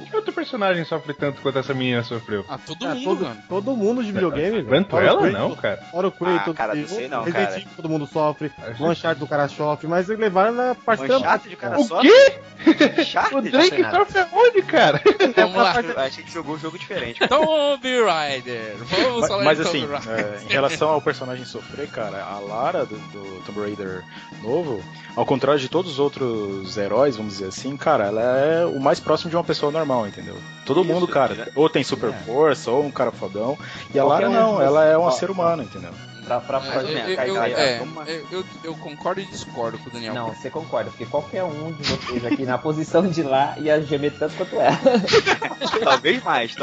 O que outro personagem sofre tanto quanto essa menina sofreu? Ah, todo mundo, mano. Todo mundo de videogame, velho. Tanto ela, não, cara. Fora o Kratos, todo mundo sofre. Uncharted do cara sofre, mas eles levaram na parte de cara. O quê? O Drake sofre aonde, cara? Vamos lá. Achei que jogou um jogo diferente. Tomb Raider. Vamos falar. Mas assim, em relação ao personagem sofrer, cara, a Lara do Tomb Raider novo, ao contrário de todos os outros heróis, vamos dizer assim, cara, ela é o mais próximo de uma pessoa normal, entendeu? Todo isso, mundo, cara, né? Ou tem super força, ou um cara fodão. E a Lara não, ela é um ser humano, entendeu? Eu concordo e discordo com o Daniel. Não, você concorda, porque qualquer um de vocês aqui na posição de lá ia gemer tanto quanto ela. Talvez mais.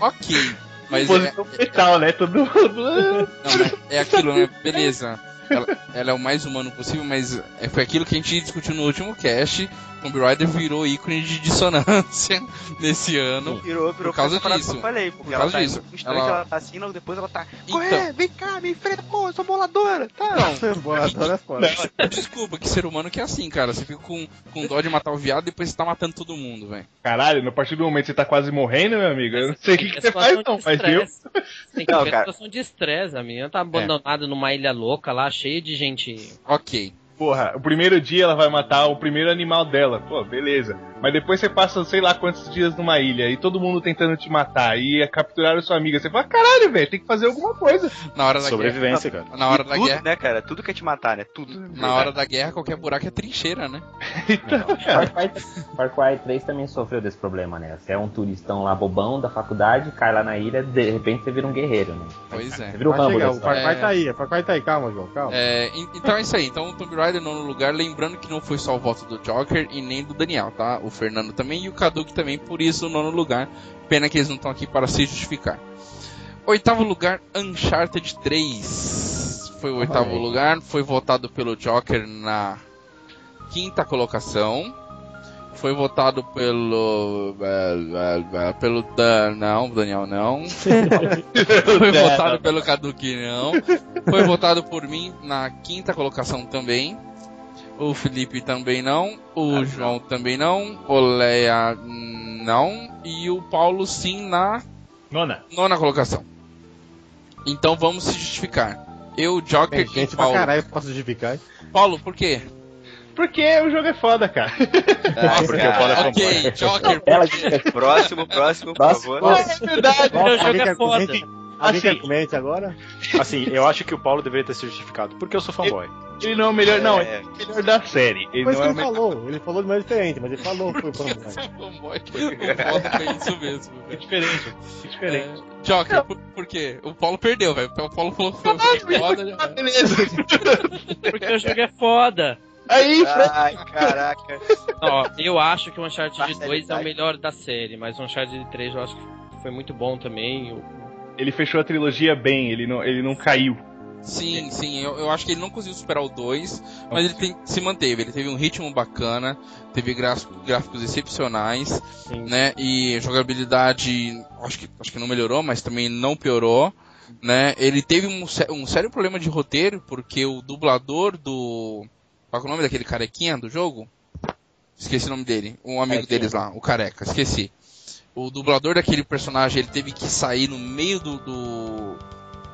Ok. Mas posição fetal, né? Todo mundo. É aquilo, né? Beleza. Ela é o mais humano possível, mas foi aquilo que a gente discutiu no último cast. Tomb Raider virou ícone de dissonância nesse ano. Virou por causa disso. Por causa disso. Ela tá assim, logo depois ela tá. Corre, vem cá, me enfrenta, pô, eu sou boladora. Tá, não. Boladora é foda. Desculpa, que ser humano que é assim, cara. Você fica com dó de matar o viado e depois você tá matando todo mundo, velho. Caralho, a partir do momento que você tá quase morrendo, meu amigo, eu não sei o que você faz, não, mas eu. Tem que ter situação de estresse, a menina tá abandonada numa ilha louca lá, cheia de gente. Ok. Porra, o primeiro dia ela vai matar o primeiro animal dela, pô, beleza. Mas depois você passa sei lá quantos dias numa ilha e todo mundo tentando te matar e capturaram sua amiga, você fala, caralho, velho, tem que fazer alguma coisa. Na hora da sobrevivência, guerra, cara. Na hora da guerra, né, cara? Tudo quer te matar, né? Tudo. Na hora da guerra, qualquer buraco é trincheira, né? Então, Far Cry 3 também sofreu desse problema, né? Você é um turistão lá bobão da faculdade, cai lá na ilha, de repente você vira um guerreiro, né? Pois é. Você vira o Rambo. Far Cry tá aí, calma, João, calma. Então é isso aí. Então o Tomb Raider no lugar, lembrando que não foi só o voto do Joker e nem do Daniel, tá? O Fernando também e o Caduque também, por isso o 9º lugar. Pena que eles não estão aqui para se justificar. 8º lugar, Uncharted 3. Foi o 8º lugar, foi votado pelo Joker na 5ª colocação. Foi votado pelo não, Daniel não. Foi votado pelo Caduque não. Foi votado por mim na 5ª colocação também. O Felipe também não, o João também não, o Léa não e o Paulo sim na nona colocação. Então vamos se justificar. Eu, Joker e Paulo. Caralho, posso justificar? Paulo, por quê? Porque o jogo é foda, cara. Porque o foda é ok, Joker, por próximo, por favor. É verdade, o jogo é foda. Assim, comente agora? Assim, eu acho que o Paulo deveria ter se justificado, porque eu sou fanboy. Ele não é o melhor, não, é o melhor da série. Ele falou de mais diferente, mas ele falou que foi fanboy. Foi isso mesmo. Véio. É diferente. Joker, por quê? O Paulo perdeu, velho. O Paulo falou que foi foda. Ah, beleza. Porque o jogo é foda. Aí, ai, caraca. Ó, eu acho que o Uncharted 2 é o melhor da série, mas o Uncharted 3 eu acho que foi muito bom também. Ele fechou a trilogia bem, ele não caiu. Sim, sim, eu acho que ele não conseguiu superar o 2, mas ele se manteve, ele teve um ritmo bacana, teve gráficos excepcionais, sim, né, e jogabilidade, acho que não melhorou, mas também não piorou, né, ele teve um sério problema de roteiro, porque o dublador do... qual é o nome daquele carequinha do jogo? Esqueci o nome dele, um amigo deles lá, o careca, esqueci. O dublador daquele personagem, ele teve que sair no meio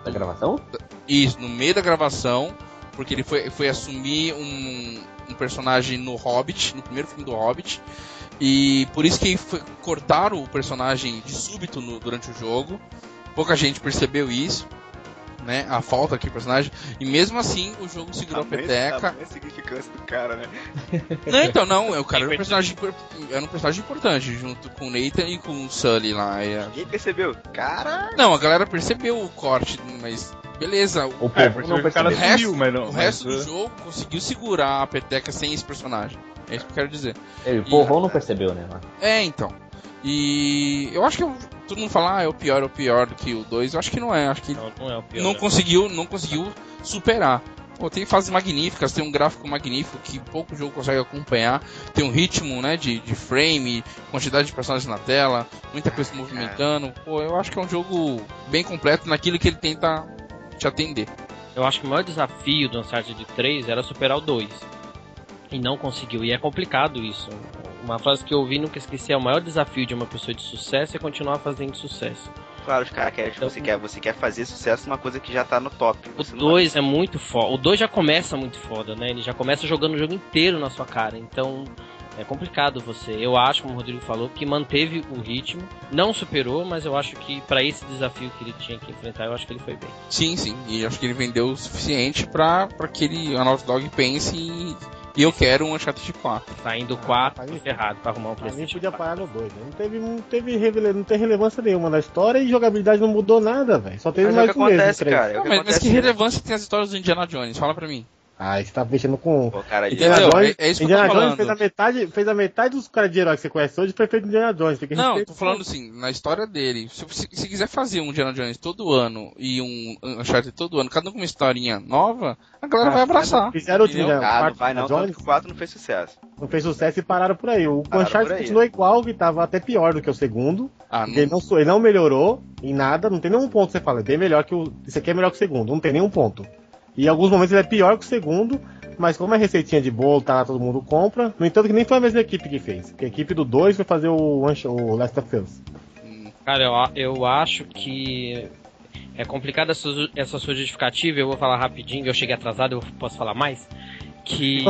da gravação? Isso, no meio da gravação, porque ele foi assumir um personagem no Hobbit, no primeiro filme do Hobbit, e por isso que cortaram o personagem de súbito durante o jogo. Pouca gente percebeu isso, né, a falta aqui do personagem, e mesmo assim o jogo segurou a peteca. A significância do cara, né? Não, então, não, o cara era um personagem importante, junto com o Nathan e com o Sully lá. Ninguém percebeu? Cara... Não, a galera percebeu o corte, mas beleza. O povo não percebeu. O resto do jogo conseguiu segurar a peteca sem esse personagem. É isso que eu quero dizer. O povo não percebeu, né? É, então. E eu acho que todo mundo fala, é o pior do que o 2. Eu acho que não é, acho que não é o pior, não conseguiu superar. Pô, tem fases magníficas, tem um gráfico magnífico que pouco jogo consegue acompanhar, tem um ritmo, né, de frame, quantidade de personagens na tela, muita coisa se movimentando. Pô, eu acho que é um jogo bem completo naquilo que ele tenta te atender. Eu acho que o maior desafio do Uncharted 3 era superar o 2 e não conseguiu, e é complicado isso. Uma frase que eu ouvi e nunca esqueci é: o maior desafio de uma pessoa de sucesso é continuar fazendo sucesso. Claro, os caras querem, então, você quer fazer sucesso numa coisa que já tá no top. O 2 é muito foda, o 2 já começa muito foda, né? Ele já começa jogando o jogo inteiro na sua cara, então é complicado você. Eu acho, como o Rodrigo falou, que manteve o ritmo, não superou, mas eu acho que pra esse desafio que ele tinha que enfrentar, eu acho que ele foi bem. Sim, sim, e acho que ele vendeu o suficiente pra que a Naughty Dog pense em... E eu quero um Uncharted 4. Saindo 4, foi ferrado pra arrumar um preço. A gente podia parar no 2, né? Não tem relevância nenhuma na história, e jogabilidade não mudou nada, velho. Só teve mais o mesmo, cara. Mas que relevância tem as histórias do Indiana Jones? Fala pra mim. Ah, você tá mexendo com... Pô, cara, Indiana Jones fez a metade dos caras de herói que você conhece hoje, foi feito Indiana Jones. Não, tô falando assim, na história dele, se quiser fazer um Indiana Jones todo ano e um Uncharted todo ano, cada um com uma historinha nova, a galera vai abraçar. Fizeram o Indiana Jones, o 4 não fez sucesso. Não fez sucesso e pararam por aí. O Uncharted continuou igual, que tava até pior do que o segundo. Ele não melhorou em nada, não tem nenhum ponto que você fala, isso aqui é melhor que o segundo, não tem nenhum ponto. E em alguns momentos ele é pior que o segundo, mas como é receitinha de bolo, tá lá, todo mundo compra. No entanto, que nem foi a mesma equipe que fez. Porque a equipe do 2 foi fazer o Last of Us. Cara, eu acho que é complicada essa sua justificativa. Eu vou falar rapidinho, eu cheguei atrasado, eu posso falar mais? Que...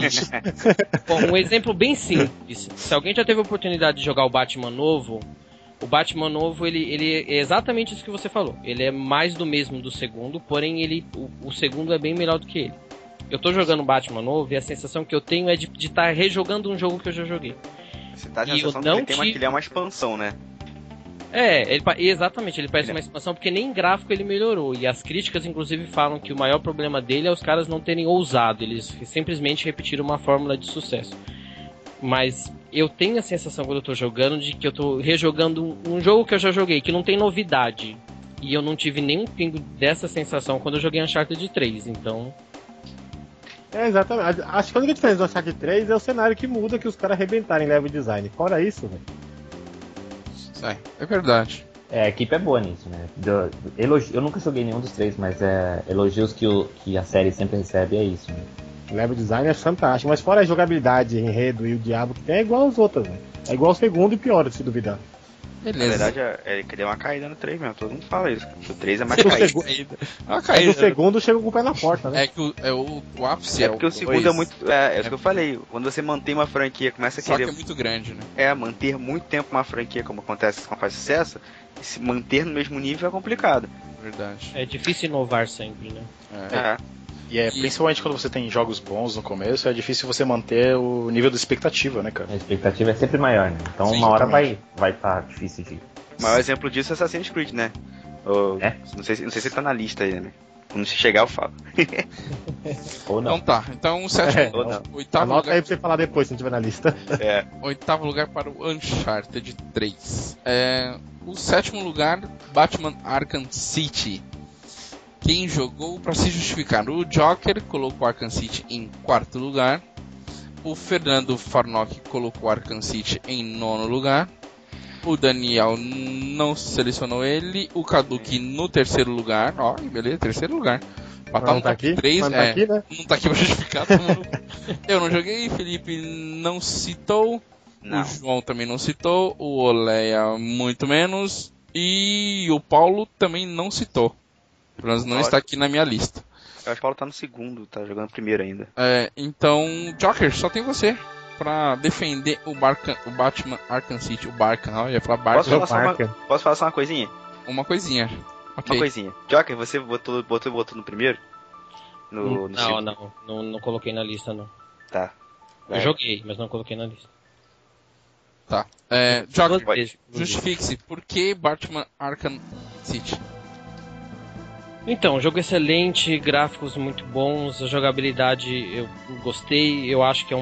Bom, um exemplo bem simples. Se alguém já teve a oportunidade de jogar o Batman novo... O Batman novo, ele é exatamente isso que você falou. Ele é mais do mesmo do segundo, porém o segundo é bem melhor do que ele. Eu tô jogando o Batman novo e a sensação que eu tenho é de estar rejogando um jogo que eu já joguei. Você tá achando que ele é uma expansão, né? É, exatamente, ele parece uma expansão, porque nem em gráfico ele melhorou. E as críticas, inclusive, falam que o maior problema dele é os caras não terem ousado. Eles simplesmente repetiram uma fórmula de sucesso. Mas... eu tenho a sensação quando eu tô jogando de que eu tô rejogando um jogo que eu já joguei, que não tem novidade. E eu não tive nenhum pingo dessa sensação quando eu joguei Uncharted 3, então... É, exatamente. Acho que a única diferença do Uncharted 3 é o cenário que muda, que os caras arrebentarem level design. Fora isso, velho. É verdade. É, a equipe é boa nisso, né? Eu nunca joguei nenhum dos três, mas elogios que a série sempre recebe é isso, né? O level design é fantástico, mas fora a jogabilidade, enredo e o diabo que tem, é igual aos outros, né? É igual ao segundo e pior, se duvidar. Beleza. Na verdade, ele deu uma caída no 3 mesmo, todo mundo fala isso. O 3 é mais caída. Mas o segundo chega com o pé na porta, né? É que o ápice é porque o segundo é muito... É o que eu falei, quando você mantém uma franquia, começa a querer... Só que é muito grande, né? É, manter muito tempo uma franquia, como acontece quando faz sucesso, e se manter no mesmo nível é complicado. Verdade. É difícil inovar sempre, né? Principalmente quando você tem jogos bons no começo, é difícil você manter o nível da expectativa, né, cara? A expectativa é sempre maior, né? Então, sim, uma hora vai estar difícil de... O maior exemplo disso é Assassin's Creed, né? Não sei se ele tá na lista aí, né? Quando chegar eu falo. Ou não. Então tá, então o sétimo, oitavo lugar. Aí pra você falar depois, se não tiver na lista. É. Oitavo lugar para o Uncharted 3. O sétimo lugar, Batman Arkham City. Quem jogou pra se justificar? O Joker colocou Arkham City em quarto lugar. O Fernando Farnock colocou Arkham City em nono lugar. O Daniel não selecionou ele. O Kaduki no terceiro lugar. Ó, beleza, terceiro lugar. Batalha não tá aqui, três, não, tá aqui, né? Não tá aqui pra justificar. Eu não joguei, Felipe não citou. Não. O João também não citou. O Oleia muito menos. E o Paulo também não citou. Pelo menos não está aqui na minha lista. Eu acho que o Paulo tá no segundo, tá jogando primeiro ainda. Então, Joker, só tem você pra defender o Batman Arkham City. O Barkham, ó, eu ia falar Barkham. Posso falar só uma coisinha? Uma coisinha. Okay. Uma coisinha. Joker, você botou no primeiro? No não, não coloquei na lista, não. Tá. Eu joguei, mas não coloquei na lista. Tá. Joker, justifique-se. Por que Batman Arkham City? Então, jogo excelente, gráficos muito bons, a jogabilidade eu gostei, eu acho que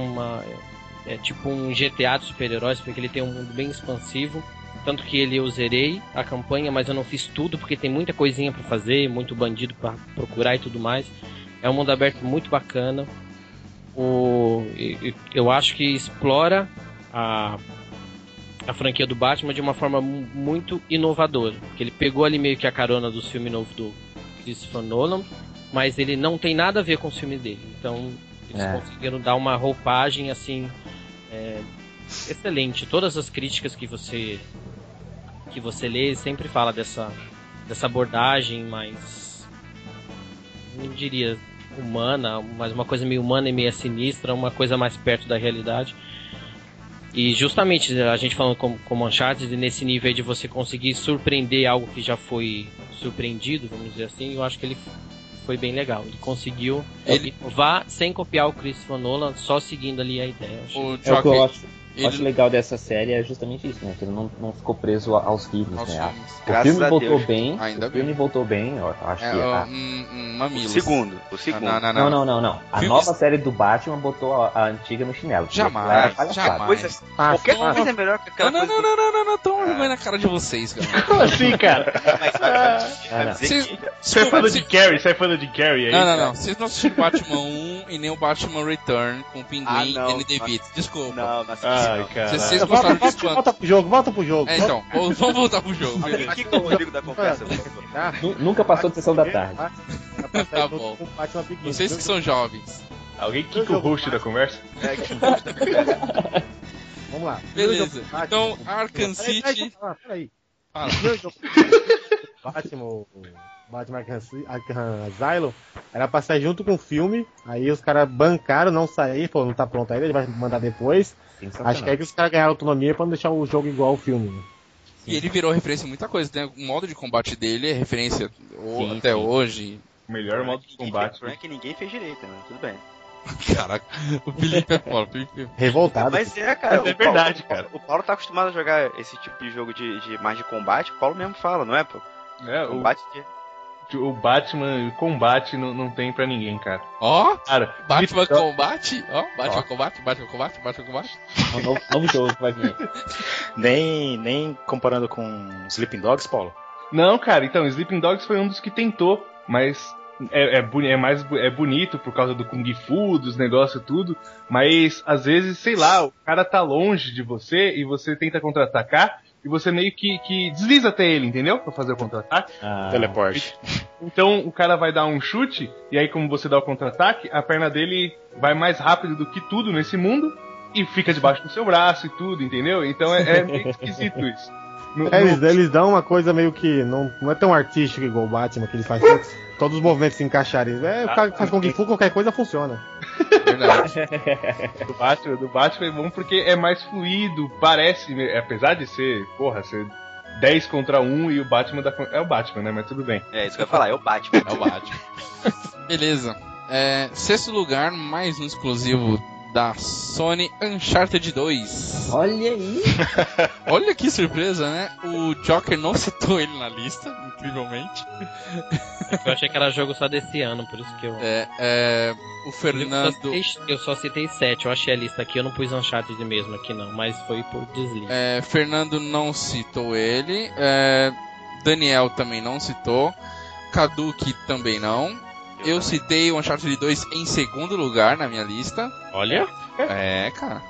é tipo um GTA de super-heróis, porque ele tem um mundo bem expansivo, tanto que eu zerei a campanha, mas eu não fiz tudo, porque tem muita coisinha pra fazer, muito bandido pra procurar e tudo mais. É um mundo aberto muito bacana, eu acho que explora a franquia do Batman de uma forma muito inovadora, porque ele pegou ali meio que a carona dos filmes novos do Christopher Nolan, mas ele não tem nada a ver com o filme dele, então eles conseguiram dar uma roupagem assim excelente. Todas as críticas que você lê sempre fala dessa abordagem mais, não diria humana, mas uma coisa meio humana e meio sinistra, uma coisa mais perto da realidade. E justamente a gente falando como Uncharted, nesse nível aí de você conseguir surpreender algo que já foi surpreendido, vamos dizer assim, eu acho que ele foi bem legal. Ele conseguiu inovar sem copiar o Christopher Nolan, só seguindo ali a ideia. O que eu acho legal dessa série é justamente isso, né? Que ele não ficou preso aos filmes, né? O filme voltou bem, eu acho que o segundo. Não. A filmes... nova série do Batman botou a antiga no chinelo. Jamais. Qualquer coisa é melhor que aquela coisa. Não, tão vergonha na cara de vocês, cara. Como assim, cara? Você é fã de Carrie, aí? Não. Vocês não assistiram Batman 1 e nem o Batman Return com o Pinguim e Danny DeVito. Desculpa. Volta pro jogo. Então, vamos voltar pro jogo. O que o Rodrigo da conversa? Nunca passou de sessão da tarde. Tá bom. Vocês que são jovens. Alguém quica o host da conversa? Vamos lá. Beleza. Então, Arkham City... Peraí. Fala. Batman Arkham Asylum era pra sair junto com o filme, aí os caras bancaram, não sair, pô, não tá pronto ainda, ele vai mandar depois. Acho que é que os caras ganharam autonomia pra não deixar o jogo igual ao filme, né? E ele virou referência em muita coisa, né? O modo de combate dele é referência hoje. O melhor modo de combate. O problema é que ninguém fez direito, né? Tudo bem. Caraca, o Felipe é foda. Revoltado. Mas é, cara. Mas é verdade, cara. O Paulo tá acostumado a jogar esse tipo de jogo de mais de combate. O Paulo mesmo fala, não é, pô? O Batman combate não tem pra ninguém, cara. Ó, Batman combate? Ó, Batman combate. É um novo jogo que vai vir. Nem comparando com Sleeping Dogs, Paulo? Não, cara, então, Sleeping Dogs foi um dos que tentou, mas é bonito por causa do Kung Fu, dos negócios tudo, mas às vezes, sei lá, o cara tá longe de você e você tenta contra-atacar, e você meio que desliza até ele, entendeu? Pra fazer o contra-ataque. Teleporte. Então o cara vai dar um chute, e aí como você dá o contra-ataque, a perna dele vai mais rápido do que tudo nesse mundo, e fica debaixo do seu braço e tudo, entendeu? Então é meio esquisito isso. Eles dão uma coisa meio que não é tão artístico igual o Batman, que ele faz todos os movimentos se encaixarem. O cara que faz Kung Fu, qualquer coisa funciona. Verdade. Do Batman é bom porque é mais fluido, parece, apesar de ser 10 contra 1 e o Batman é o Batman, né? Mas tudo bem. É isso que eu ia falar, é o Batman. Beleza. Sexto lugar, mais um exclusivo da Sony, Uncharted 2. Olha aí! Olha que surpresa, né? O Joker não citou ele na lista, incrivelmente. Eu achei que era jogo só desse ano, por isso que eu... o Fernando... Eu só citei 7, eu achei a lista aqui, eu não pus Uncharted mesmo aqui não, mas foi por deslize. Fernando não citou ele, Daniel também não citou, Kaduki também não. Eu citei o Uncharted 2 em segundo lugar na minha lista. Olha! Cara.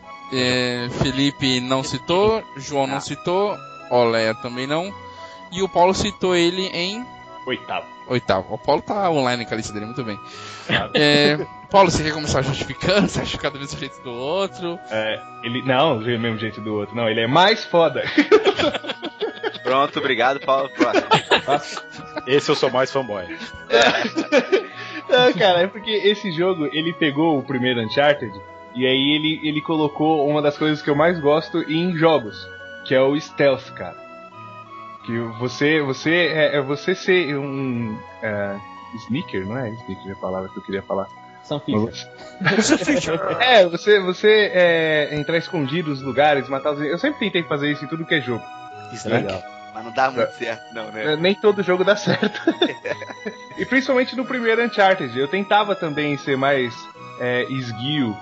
Felipe não citou, João não citou, Olé também não. E o Paulo citou ele em... Oitavo. O Paulo tá online com a lista dele, muito bem. Paulo, você quer começar justificando? Você acha que é do mesmo jeito do outro? Ele não, do mesmo jeito do outro. Não, ele é mais foda. Pronto, obrigado, Paulo. Esse eu sou mais fanboy. Não, cara, é porque esse jogo, ele pegou o primeiro Uncharted, e aí ele colocou uma das coisas que eu mais gosto em jogos, que é o stealth, cara. Que você ser um... sneaker, não é? Sneaker é a palavra que eu queria falar. São fichas. Você entrar escondido nos lugares, matar os... Eu sempre tentei fazer isso em tudo que é jogo. Isso é legal. Mas não dá muito certo, não, né? Nem todo jogo dá certo. E principalmente no primeiro Uncharted. Eu tentava também ser mais esguio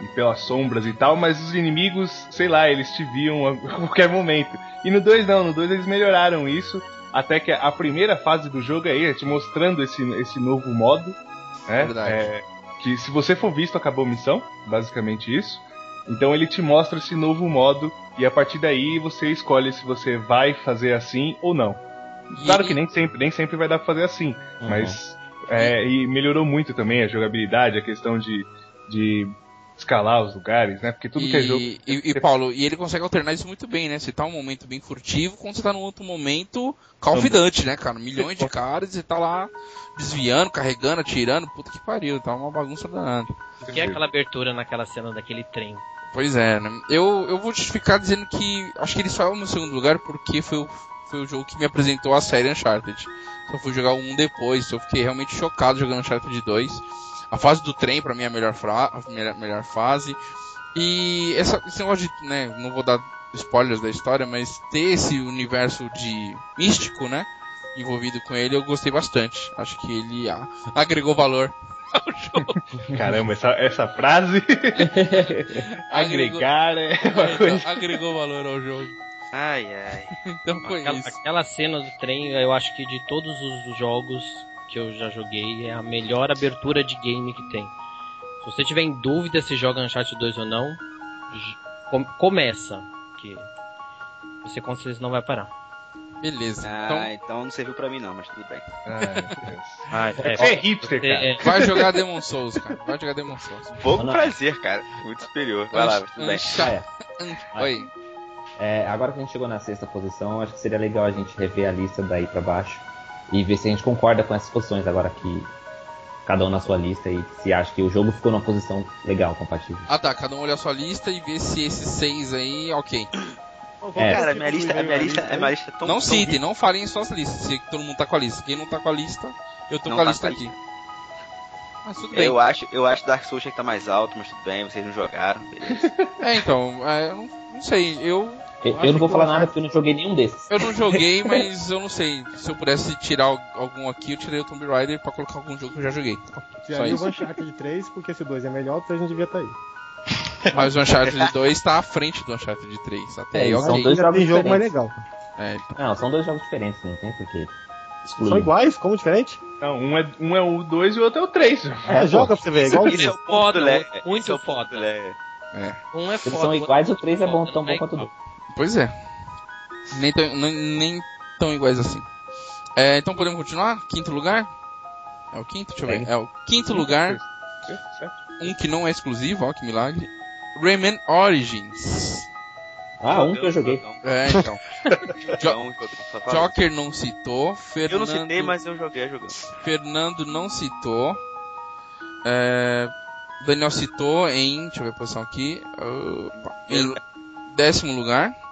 e pelas sombras e tal, mas os inimigos, sei lá, eles te viam a qualquer momento. E no 2 não, no 2 eles melhoraram isso, até que a primeira fase do jogo é te mostrando esse novo modo, né? Verdade. Que se você for visto, acabou a missão, basicamente isso. Então ele te mostra esse novo modo, e a partir daí você escolhe se você vai fazer assim ou não. Claro que nem sempre vai dar pra fazer assim, uhum. Mas e melhorou muito também a jogabilidade, a questão de escalar os lugares, né? Porque tudo que é jogo... Paulo, e ele consegue alternar isso muito bem, né? Você tá num momento bem furtivo, quando você tá num outro momento calvidante, né, cara? Milhões de caras, você tá lá desviando, carregando, atirando, puta que pariu, tá uma bagunça danada. O que é aquela abertura naquela cena daquele trem? Pois é, né? Eu vou justificar dizendo que acho que ele só é o meu segundo lugar porque foi o jogo que me apresentou a série Uncharted. Só fui jogar um depois, eu fiquei realmente chocado jogando Uncharted 2. A fase do trem, pra mim, é a melhor fase. E esse negócio de, né, não vou dar spoilers da história, mas ter esse universo de místico, né, envolvido com ele, eu gostei bastante. Acho que ele agregou valor ao jogo. Caramba, essa frase... Agregar é uma coisa... Então, agregou valor ao jogo. Ai. Então foi isso. Aquela cena do trem, eu acho que de todos os jogos... que eu já joguei, é a melhor abertura de game que tem. Se você tiver em dúvida se joga Uncharted 2 ou não, começa, que você com certeza não vai parar. Beleza. Então não serviu pra mim não, mas tudo bem. Você é hipster, cara. Vai jogar Demon Souls, cara. Pouco prazer, cara. Muito superior. Vai lá, tudo bem. Oi. Agora que a gente chegou na sexta posição, acho que seria legal a gente rever a lista daí pra baixo. E ver se a gente concorda com essas posições agora que cada um na sua lista e se acha que o jogo ficou numa posição legal, compatível. Tá, cada um olha a sua lista e vê se esses seis aí, ok. Cara, minha lista é tão... Não citem, não falem suas listas, se todo mundo tá com a lista. Quem não tá com a lista, eu tô com a lista aqui. Mas tudo bem. Eu acho Dark Souls que tá mais alto, mas tudo bem, vocês não jogaram, beleza. Eu não sei, Eu não vou falar nada porque eu não joguei nenhum desses. Eu não joguei, mas eu não sei. Se eu pudesse tirar algum aqui, eu tirei o Tomb Raider pra colocar algum jogo que eu já joguei. Tiraria o Uncharted 3, porque se o 2 é melhor, o 3 não devia estar aí. Mas o Uncharted 2 tá à frente do Uncharted 3. Até aí, são dois jogos diferentes. Jogo mais legal. Não, são dois jogos diferentes, não tem porquê. São iguais? Como diferente? Não, um é o 2 e o outro é o 3. Joga pra você ver. Isso é foda, né? Muito foda, né? Um é foda. Eles são iguais, o 3 é bom, tão bom quanto o 2. Pois é. Nem tão iguais assim. Então podemos continuar? Quinto lugar? É o quinto? Deixa eu ver. É o quinto lugar. Um que não é exclusivo, ó, que milagre. Rayman Origins. Que eu joguei. Então. Joker não citou. Fernando... Eu não citei, mas eu joguei jogando. Fernando não citou. Daniel citou em... Deixa eu ver a posição aqui. Em décimo lugar.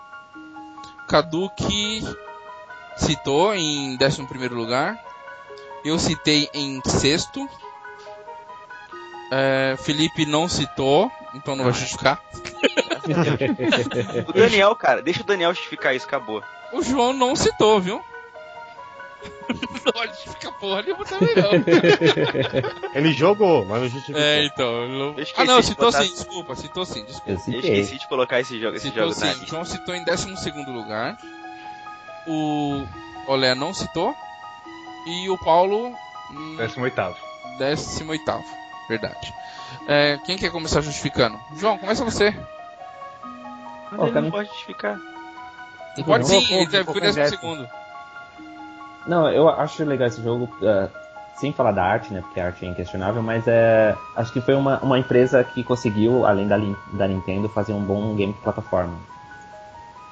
Kaduki citou em 11º lugar. Eu citei em sexto. Felipe não citou. então não vai justificar. O Daniel, cara, deixa o Daniel justificar isso, acabou. O João não citou, viu? Não justifica porra nenhuma também, não. Ele jogou, mas não justificou. É, então. Eu... Ah, não, citou botar... sim, desculpa, citou sim, desculpa. Eu esqueci de colocar esse jogo, citou esse jogo. Sim, o João citou em 12º lugar. O Olé não citou. E o Paulo... 18º. 18º, verdade. É, quem quer começar justificando? João, começa você. Mas ele não pode justificar. Pode sim, ele deve por 12º. Não, eu acho legal esse jogo, sem falar da arte, né, porque a arte é inquestionável, mas acho que foi uma empresa que conseguiu, além da Nintendo, fazer um bom game de plataforma.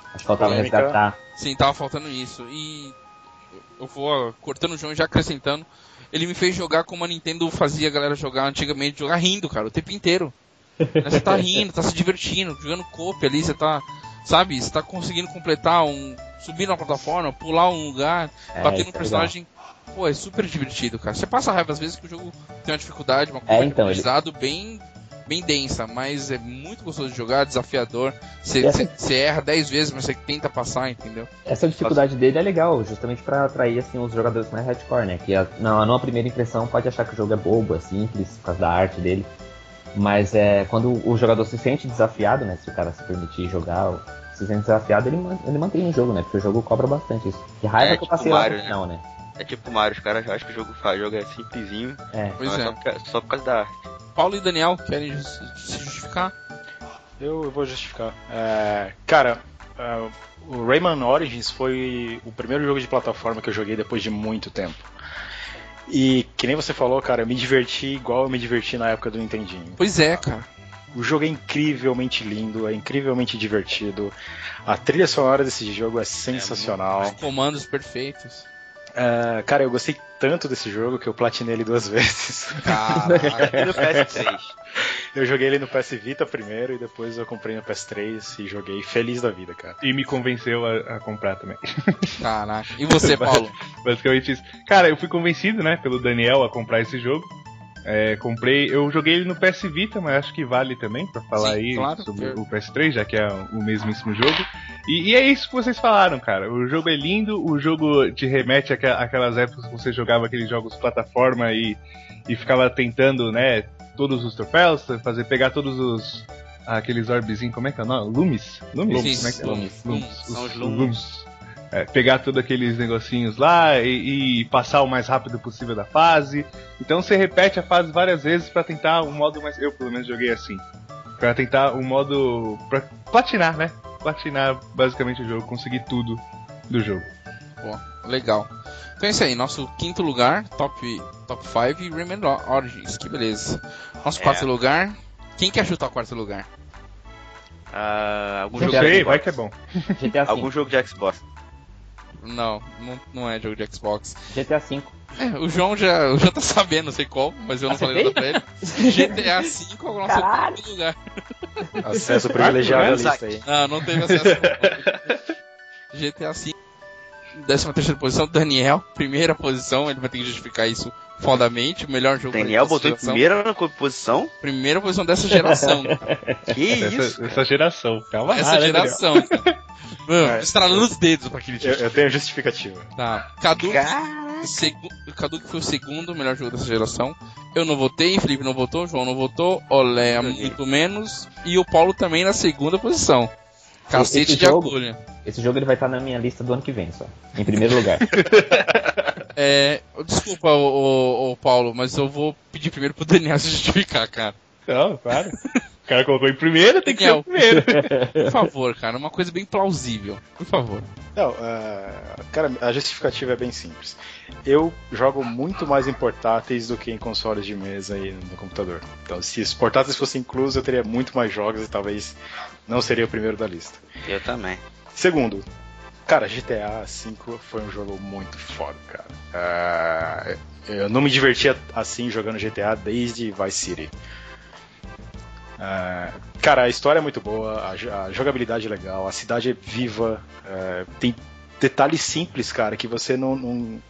Acho que faltava resgatar. Sim, tava faltando isso. E eu vou cortando o João e já acrescentando. Ele me fez jogar como a Nintendo fazia a galera jogar antigamente, jogar rindo, cara, o tempo inteiro. Você tá rindo, tá se divertindo, jogando coop ali, você tá... Sabe, você tá conseguindo completar subir na plataforma, pular um lugar, bater no personagem. Legal. Pô, é super divertido, cara. Você passa raiva às vezes que o jogo tem uma dificuldade, uma coisa então, bem, bem densa, mas é muito gostoso de jogar, desafiador. Você erra 10 vezes, mas você tenta passar, entendeu? Essa dificuldade dele é legal, justamente pra atrair assim, os jogadores mais hardcore, né? Que na primeira impressão pode achar que o jogo é bobo, é simples, por causa da arte dele. Mas quando o jogador se sente desafiado, né? Se o cara se permitir jogar, se sente desafiado, ele mantém o jogo, né? Porque o jogo cobra bastante isso. Que raiva que tipo eu passei Mario, lá no final, né? É tipo o Mario, os caras acham que o jogo é simplesinho. Pois é. Só por causa da arte. Paulo e Daniel querem se justificar? Eu vou justificar. Cara, o Rayman Origins foi o primeiro jogo de plataforma que eu joguei depois de muito tempo. E que nem você falou, cara, eu me diverti igual eu me diverti na época do Nintendinho. Pois é, cara. O jogo é incrivelmente lindo, é incrivelmente divertido. A trilha sonora desse jogo é sensacional. Os comandos perfeitos. Cara, eu gostei tanto desse jogo que eu platinei ele 2 vezes. Caraca, no PS3. Eu joguei ele no PS Vita primeiro e depois eu comprei no PS3 e joguei feliz da vida, cara. E me convenceu a comprar também. Caraca. E você, Paulo? Basicamente isso. Cara, eu fui convencido, né, pelo Daniel a comprar esse jogo. Eu joguei ele no PS Vita, mas acho que vale também pra falar. Sim, aí claro, sobre o PS3, já que é o mesmíssimo jogo. E é isso que vocês falaram, cara. O jogo é lindo, o jogo te remete àquelas épocas que você jogava aqueles jogos plataforma e ficava tentando, né, todos os troféus, pegar todos os... aqueles orbezinhos, como é que é o nome? Lumes. Pegar todos aqueles negocinhos lá e passar o mais rápido possível da fase. Então você repete a fase várias vezes pra tentar um modo mais... Eu, pelo menos, joguei assim. Pra tentar um modo... pra platinar, né? Platinar, basicamente, o jogo. Conseguir tudo do jogo. Pô, legal. Então é isso aí. Nosso 5º lugar, Top 5, Rayman Origins. Que beleza. Nosso 4º lugar. Quem quer chutar o 4º lugar? Algum jogo de Xbox. Vai que é bom. Algum jogo de Xbox. Não é jogo de Xbox. GTA V. O João tá sabendo, não sei qual, mas eu não falei nada pra ele. GTA V é o nosso primeiro lugar. Acesso privilegiado à lista aí. Não teve acesso. GTA V. 13ª posição, Daniel. Primeira posição, ele vai ter que justificar isso fodamente. O melhor jogo da Daniel botou em primeira posição? Primeira posição dessa geração. Que isso? Essa geração. Calma lá. Essa geração. Estralando os dedos pra aquele tipo. Eu tenho justificativa. Tá. Cadu que foi o 2º melhor jogo dessa geração. Eu não votei, Felipe não votou, João não votou, Olé muito menos. E o Paulo também na 2ª posição. Cacete de agulha. Esse jogo ele vai estar na minha lista do ano que vem, só. Em primeiro lugar. Desculpa, o Paulo, mas eu vou pedir primeiro pro Daniel se justificar, cara. Não, claro. O cara colocou em primeiro, tem que ser o primeiro. Por favor, cara, uma coisa bem plausível. Por favor. Não, cara, a justificativa é bem simples. Eu jogo muito mais em portáteis do que em consoles de mesa e no computador. Então, se os portáteis fossem inclusos, eu teria muito mais jogos e talvez não seria o primeiro da lista. Eu também. Segundo, cara, GTA V foi um jogo muito foda, cara. Eu não me divertia assim jogando GTA desde Vice City. Cara, a história é muito boa, a jogabilidade é legal, a cidade é viva, tem detalhes simples, cara, que você não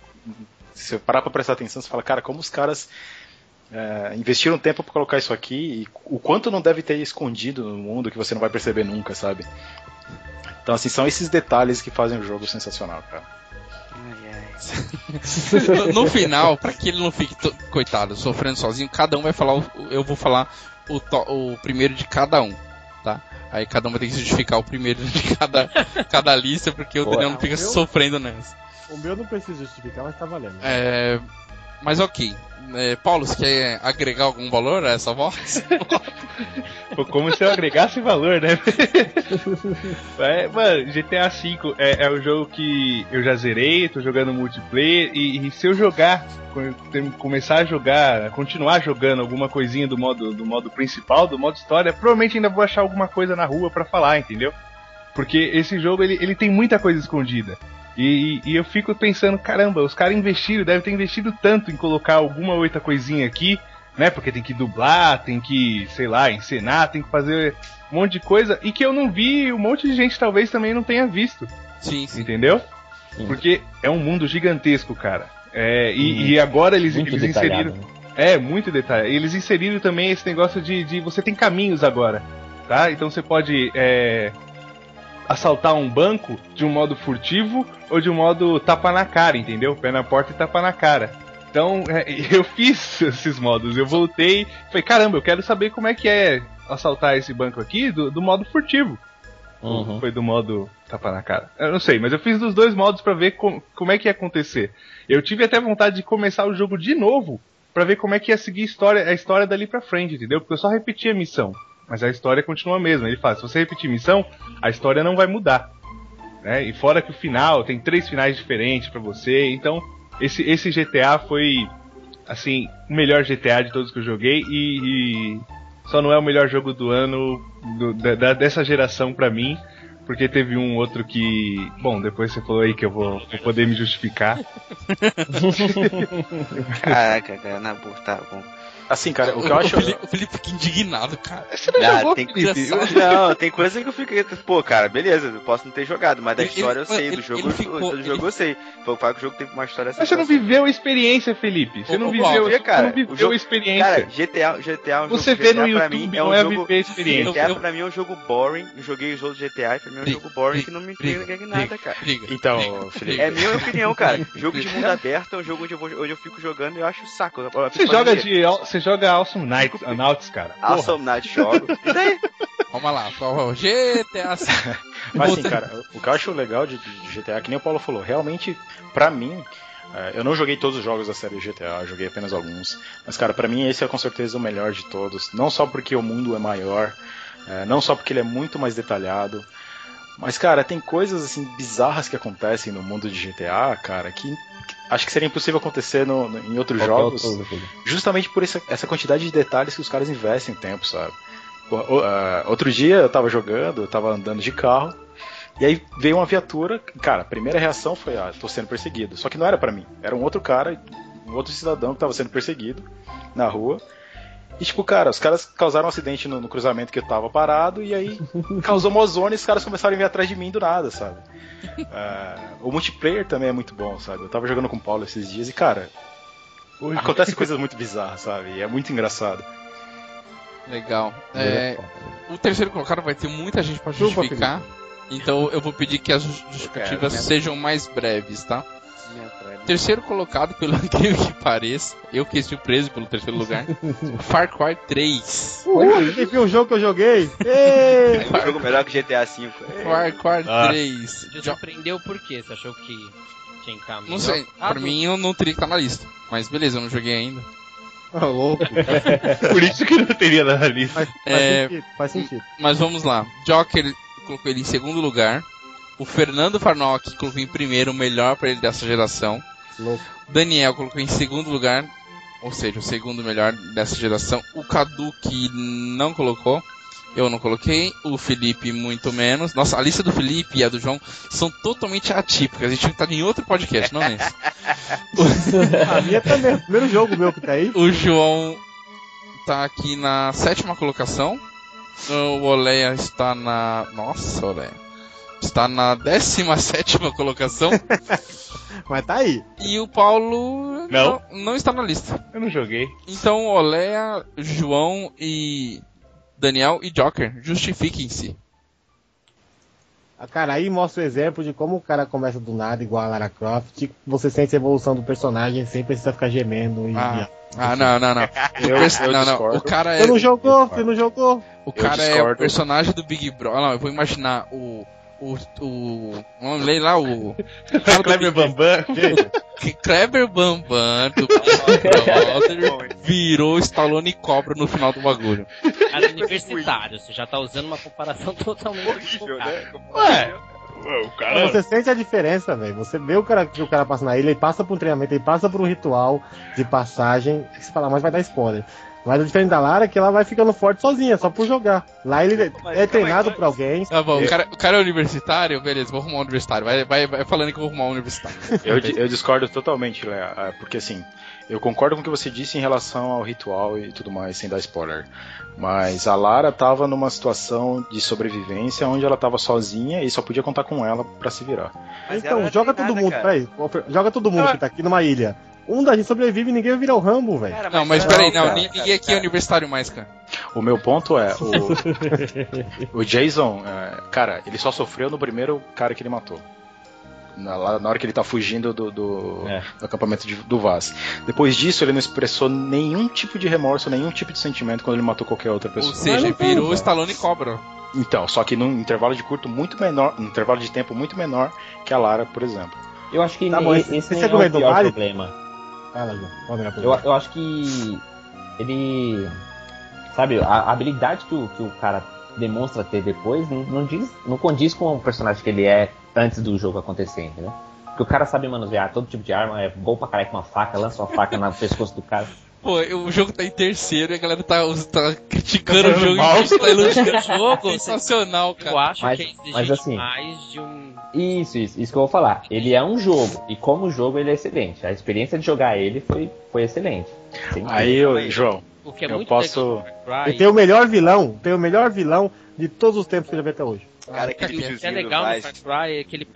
se parar pra prestar atenção, você fala, cara, como os caras investiram tempo pra colocar isso aqui, e o quanto não deve ter escondido no mundo que você não vai perceber nunca, sabe? Então, assim, são esses detalhes que fazem o jogo sensacional, cara. No final, pra que ele não fique, coitado, sofrendo sozinho, cada um vai falar, eu vou falar o primeiro de cada um, tá? Aí cada um vai ter que justificar o primeiro de cada lista, porque o Daniel não fica sofrendo nessa. O meu não precisa justificar, mas tá valendo. É... Mas ok. Paulo, você quer agregar algum valor a essa voz? Pô, como se eu agregasse valor, né? Mano, GTA V é um jogo que eu já zerei, tô jogando multiplayer, e se eu jogar, começar a jogar, continuar jogando alguma coisinha do modo principal, do modo história, provavelmente ainda vou achar alguma coisa na rua pra falar, entendeu? Porque esse jogo, ele tem muita coisa escondida. E eu fico pensando, caramba, os caras investiram, devem ter investido tanto em colocar alguma outra coisinha aqui, né? Porque tem que dublar, tem que, sei lá, encenar, tem que fazer um monte de coisa. E que eu não vi, um monte de gente talvez também não tenha visto. Sim. Entendeu? Sim. Porque é um mundo gigantesco, cara. E agora eles inseriram... Né? Muito detalhe. Eles inseriram também esse negócio de você tem caminhos agora, tá? Então você pode... assaltar um banco de um modo furtivo ou de um modo tapa na cara, entendeu? Pé na porta e tapa na cara. Então, eu fiz esses modos. Eu voltei, falei, caramba, eu quero saber como é que é assaltar esse banco aqui do modo furtivo. Uhum. Foi do modo tapa na cara. Eu não sei, mas eu fiz dos dois modos pra ver como é que ia acontecer. Eu tive até vontade de começar o jogo de novo pra ver como é que ia seguir a história dali pra frente, entendeu? Porque eu só repeti a missão. Mas a história continua a mesma. Ele fala, se você repetir missão, a história não vai mudar, né? E fora que o final, tem 3 finais diferentes pra você. Então, esse GTA foi, assim, o melhor GTA de todos que eu joguei. E só não é o melhor jogo do ano dessa geração pra mim. Porque teve um outro que... Bom, depois você falou aí que eu vou poder me justificar. Caraca, cara, na boa, tá bom. Assim, cara, o que eu acho... O Felipe fica indignado, cara. Você não jogou, não, tem coisa que eu fico... Pô, cara, beleza, eu posso não ter jogado, mas da história eu sei, do jogo eu sei. Foi falar que o jogo teve uma história... Mas você não viveu a experiência, Felipe. Você não viveu a experiência. Cara, GTA é um jogo... Você vê no YouTube, não é viver a experiência. GTA pra mim é um jogo boring, eu joguei os outros GTA e pra mim é um jogo boring que não me entrega nada, cara. Então, Felipe... É minha opinião, cara. Jogo de mundo aberto é um jogo onde eu fico jogando e eu acho saco. Você joga Awesome Nights, cara. Porra. Awesome Nights jogo. E daí? Calma lá, GTA. Mas assim, cara, o que eu acho legal de GTA, que nem o Paulo falou, realmente, pra mim, eu não joguei todos os jogos da série GTA, joguei apenas alguns. Mas, cara, pra mim esse é com certeza o melhor de todos. Não só porque o mundo é maior, não só porque ele é muito mais detalhado. Mas, cara, tem coisas, assim, bizarras que acontecem no mundo de GTA, cara, que acho que seria impossível acontecer em outros jogos, justamente por essa quantidade de detalhes que os caras investem em tempo, sabe? Outro dia eu tava jogando, eu tava andando de carro, e aí veio uma viatura, cara, a primeira reação foi, tô sendo perseguido. Só que não era pra mim, era um outro cara, um outro cidadão que tava sendo perseguido na rua. E tipo, cara, os caras causaram um acidente no cruzamento que eu tava parado, e aí causou uma ozônia e os caras começaram a vir atrás de mim do nada, sabe? O multiplayer também é muito bom, sabe? Eu tava jogando com o Paulo esses dias e, cara, acontecem coisas muito bizarras, sabe? E é muito engraçado. Legal. O terceiro colocado vai ter muita gente pra justificar, então eu vou pedir que as justificativas sejam mais breves, tá? Terceiro colocado, pelo incrível que pareça, eu fiquei surpreso pelo terceiro lugar. Far Cry 3. Teve um jogo que eu joguei. Um jogo melhor que GTA V. Far Cry 3. Você surpreendeu por quê? Você achou que tinha em campo? Não sei, pra mim eu não teria que estar na lista. Mas beleza, eu não joguei ainda. Ah, louco. Por isso que não teria na lista. Faz sentido. Mas vamos lá. Joker colocou ele em segundo lugar. O Fernando Farnock colocou em primeiro, o melhor pra ele dessa geração. Louco. Daniel colocou em segundo lugar, ou seja, o segundo melhor dessa geração. O Cadu, que não colocou, eu não coloquei. O Felipe, muito menos. Nossa, a lista do Felipe e a do João são totalmente atípicas. A gente tá em outro podcast, não nesse. A minha tá mesmo. Primeiro jogo meu que tá aí. O João tá aqui na 7ª colocação. O Oleia está na... Nossa, Oleia. Está na 17ª colocação. Mas tá aí. E o Paulo não está na lista. Eu não joguei. Então, Oléa, João e Daniel e Joker, justifiquem-se. Cara, aí mostra o exemplo de como o cara começa do nada, igual a Lara Croft. Você sente a evolução do personagem sem precisar ficar gemendo. Não. O cara é... Você não jogou. O cara é o personagem do Big Brother. Não, eu vou imaginar o vamos ler lá o Kleber Bambam. Kleber Bambam do Brother virou Stallone Cobra no final do bagulho. Cara, universitário, você já tá usando uma comparação totalmente horrível, né? Ué, cara... Você sente a diferença, velho. Você vê o cara que o cara passa na ilha, ele passa por um treinamento, ele passa por um ritual de passagem. Se falar mais vai dar spoiler. Mas a diferença da Lara é que ela vai ficando forte sozinha, só por jogar. Lá ele é treinado por alguém. Tá bom, o cara é universitário, beleza, vou arrumar um universitário. Vai falando que eu vou arrumar um universitário. Eu discordo totalmente, Léo, porque assim, eu concordo com o que você disse em relação ao ritual e tudo mais, sem dar spoiler. Mas a Lara tava numa situação de sobrevivência onde ela tava sozinha e só podia contar com ela pra se virar. Mas então, joga todo mundo que tá aqui numa ilha. Um da gente sobrevive e ninguém vai virar o Rambo, velho. Não, mas peraí, ninguém aqui é universitário mais, cara. O meu ponto é, o Jason, cara, ele só sofreu no primeiro cara que ele matou. Na hora que ele tá fugindo do acampamento do Vaz. Depois disso, ele não expressou nenhum tipo de remorso, nenhum tipo de sentimento quando ele matou qualquer outra pessoa. Ou seja, ele virou Stallone Cobra. Então, só que num intervalo de tempo muito menor que a Lara, por exemplo. Eu acho que esse é o pior problema. Eu acho que ele, sabe, a habilidade que o cara demonstra ter depois não condiz com o personagem que ele é antes do jogo acontecer, entendeu? Porque o cara sabe manusear todo tipo de arma, é bom pra caralho com uma faca, lança uma faca no pescoço do cara. Pô, o jogo tá em terceiro e a galera tá criticando o jogo e tá elogiando o jogo. Sensacional, cara. Eu acho que exige assim, mais de um... Isso que eu vou falar. Ele é um jogo, e como jogo ele é excelente. A experiência de jogar ele foi excelente. Aí, João, eu posso... E tem o melhor vilão de todos os tempos que eu já vi até hoje. Cara, o que é legal no Far Cry é que ele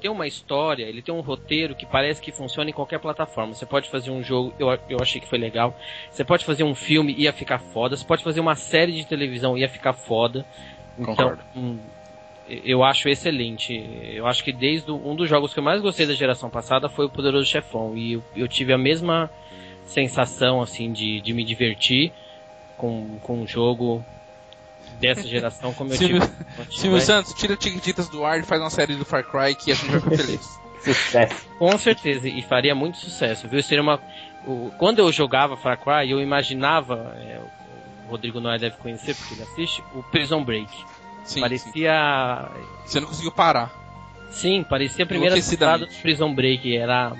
tem uma história, ele tem um roteiro que parece que funciona em qualquer plataforma. Você pode fazer um jogo, eu achei que foi legal. Você pode fazer um filme, ia ficar foda. Você pode fazer uma série de televisão, ia ficar foda. Concordo. Então, eu acho excelente. Eu acho que desde um dos jogos que eu mais gostei da geração passada foi o Poderoso Chefão. E eu tive a mesma sensação, assim, de me divertir com o jogo... dessa geração, como eu tive. Silvio Santos, tira Tiquititas do ar e faz uma série do Far Cry que a gente vai ficar feliz. Sucesso. Com certeza, e faria muito sucesso, viu? Seria uma... Quando eu jogava Far Cry, eu imaginava, o Rodrigo Noé deve conhecer porque ele assiste, o Prison Break. Sim, parecia... Sim. Você não conseguiu parar. Sim, parecia a primeira temporada do Prison Break, era...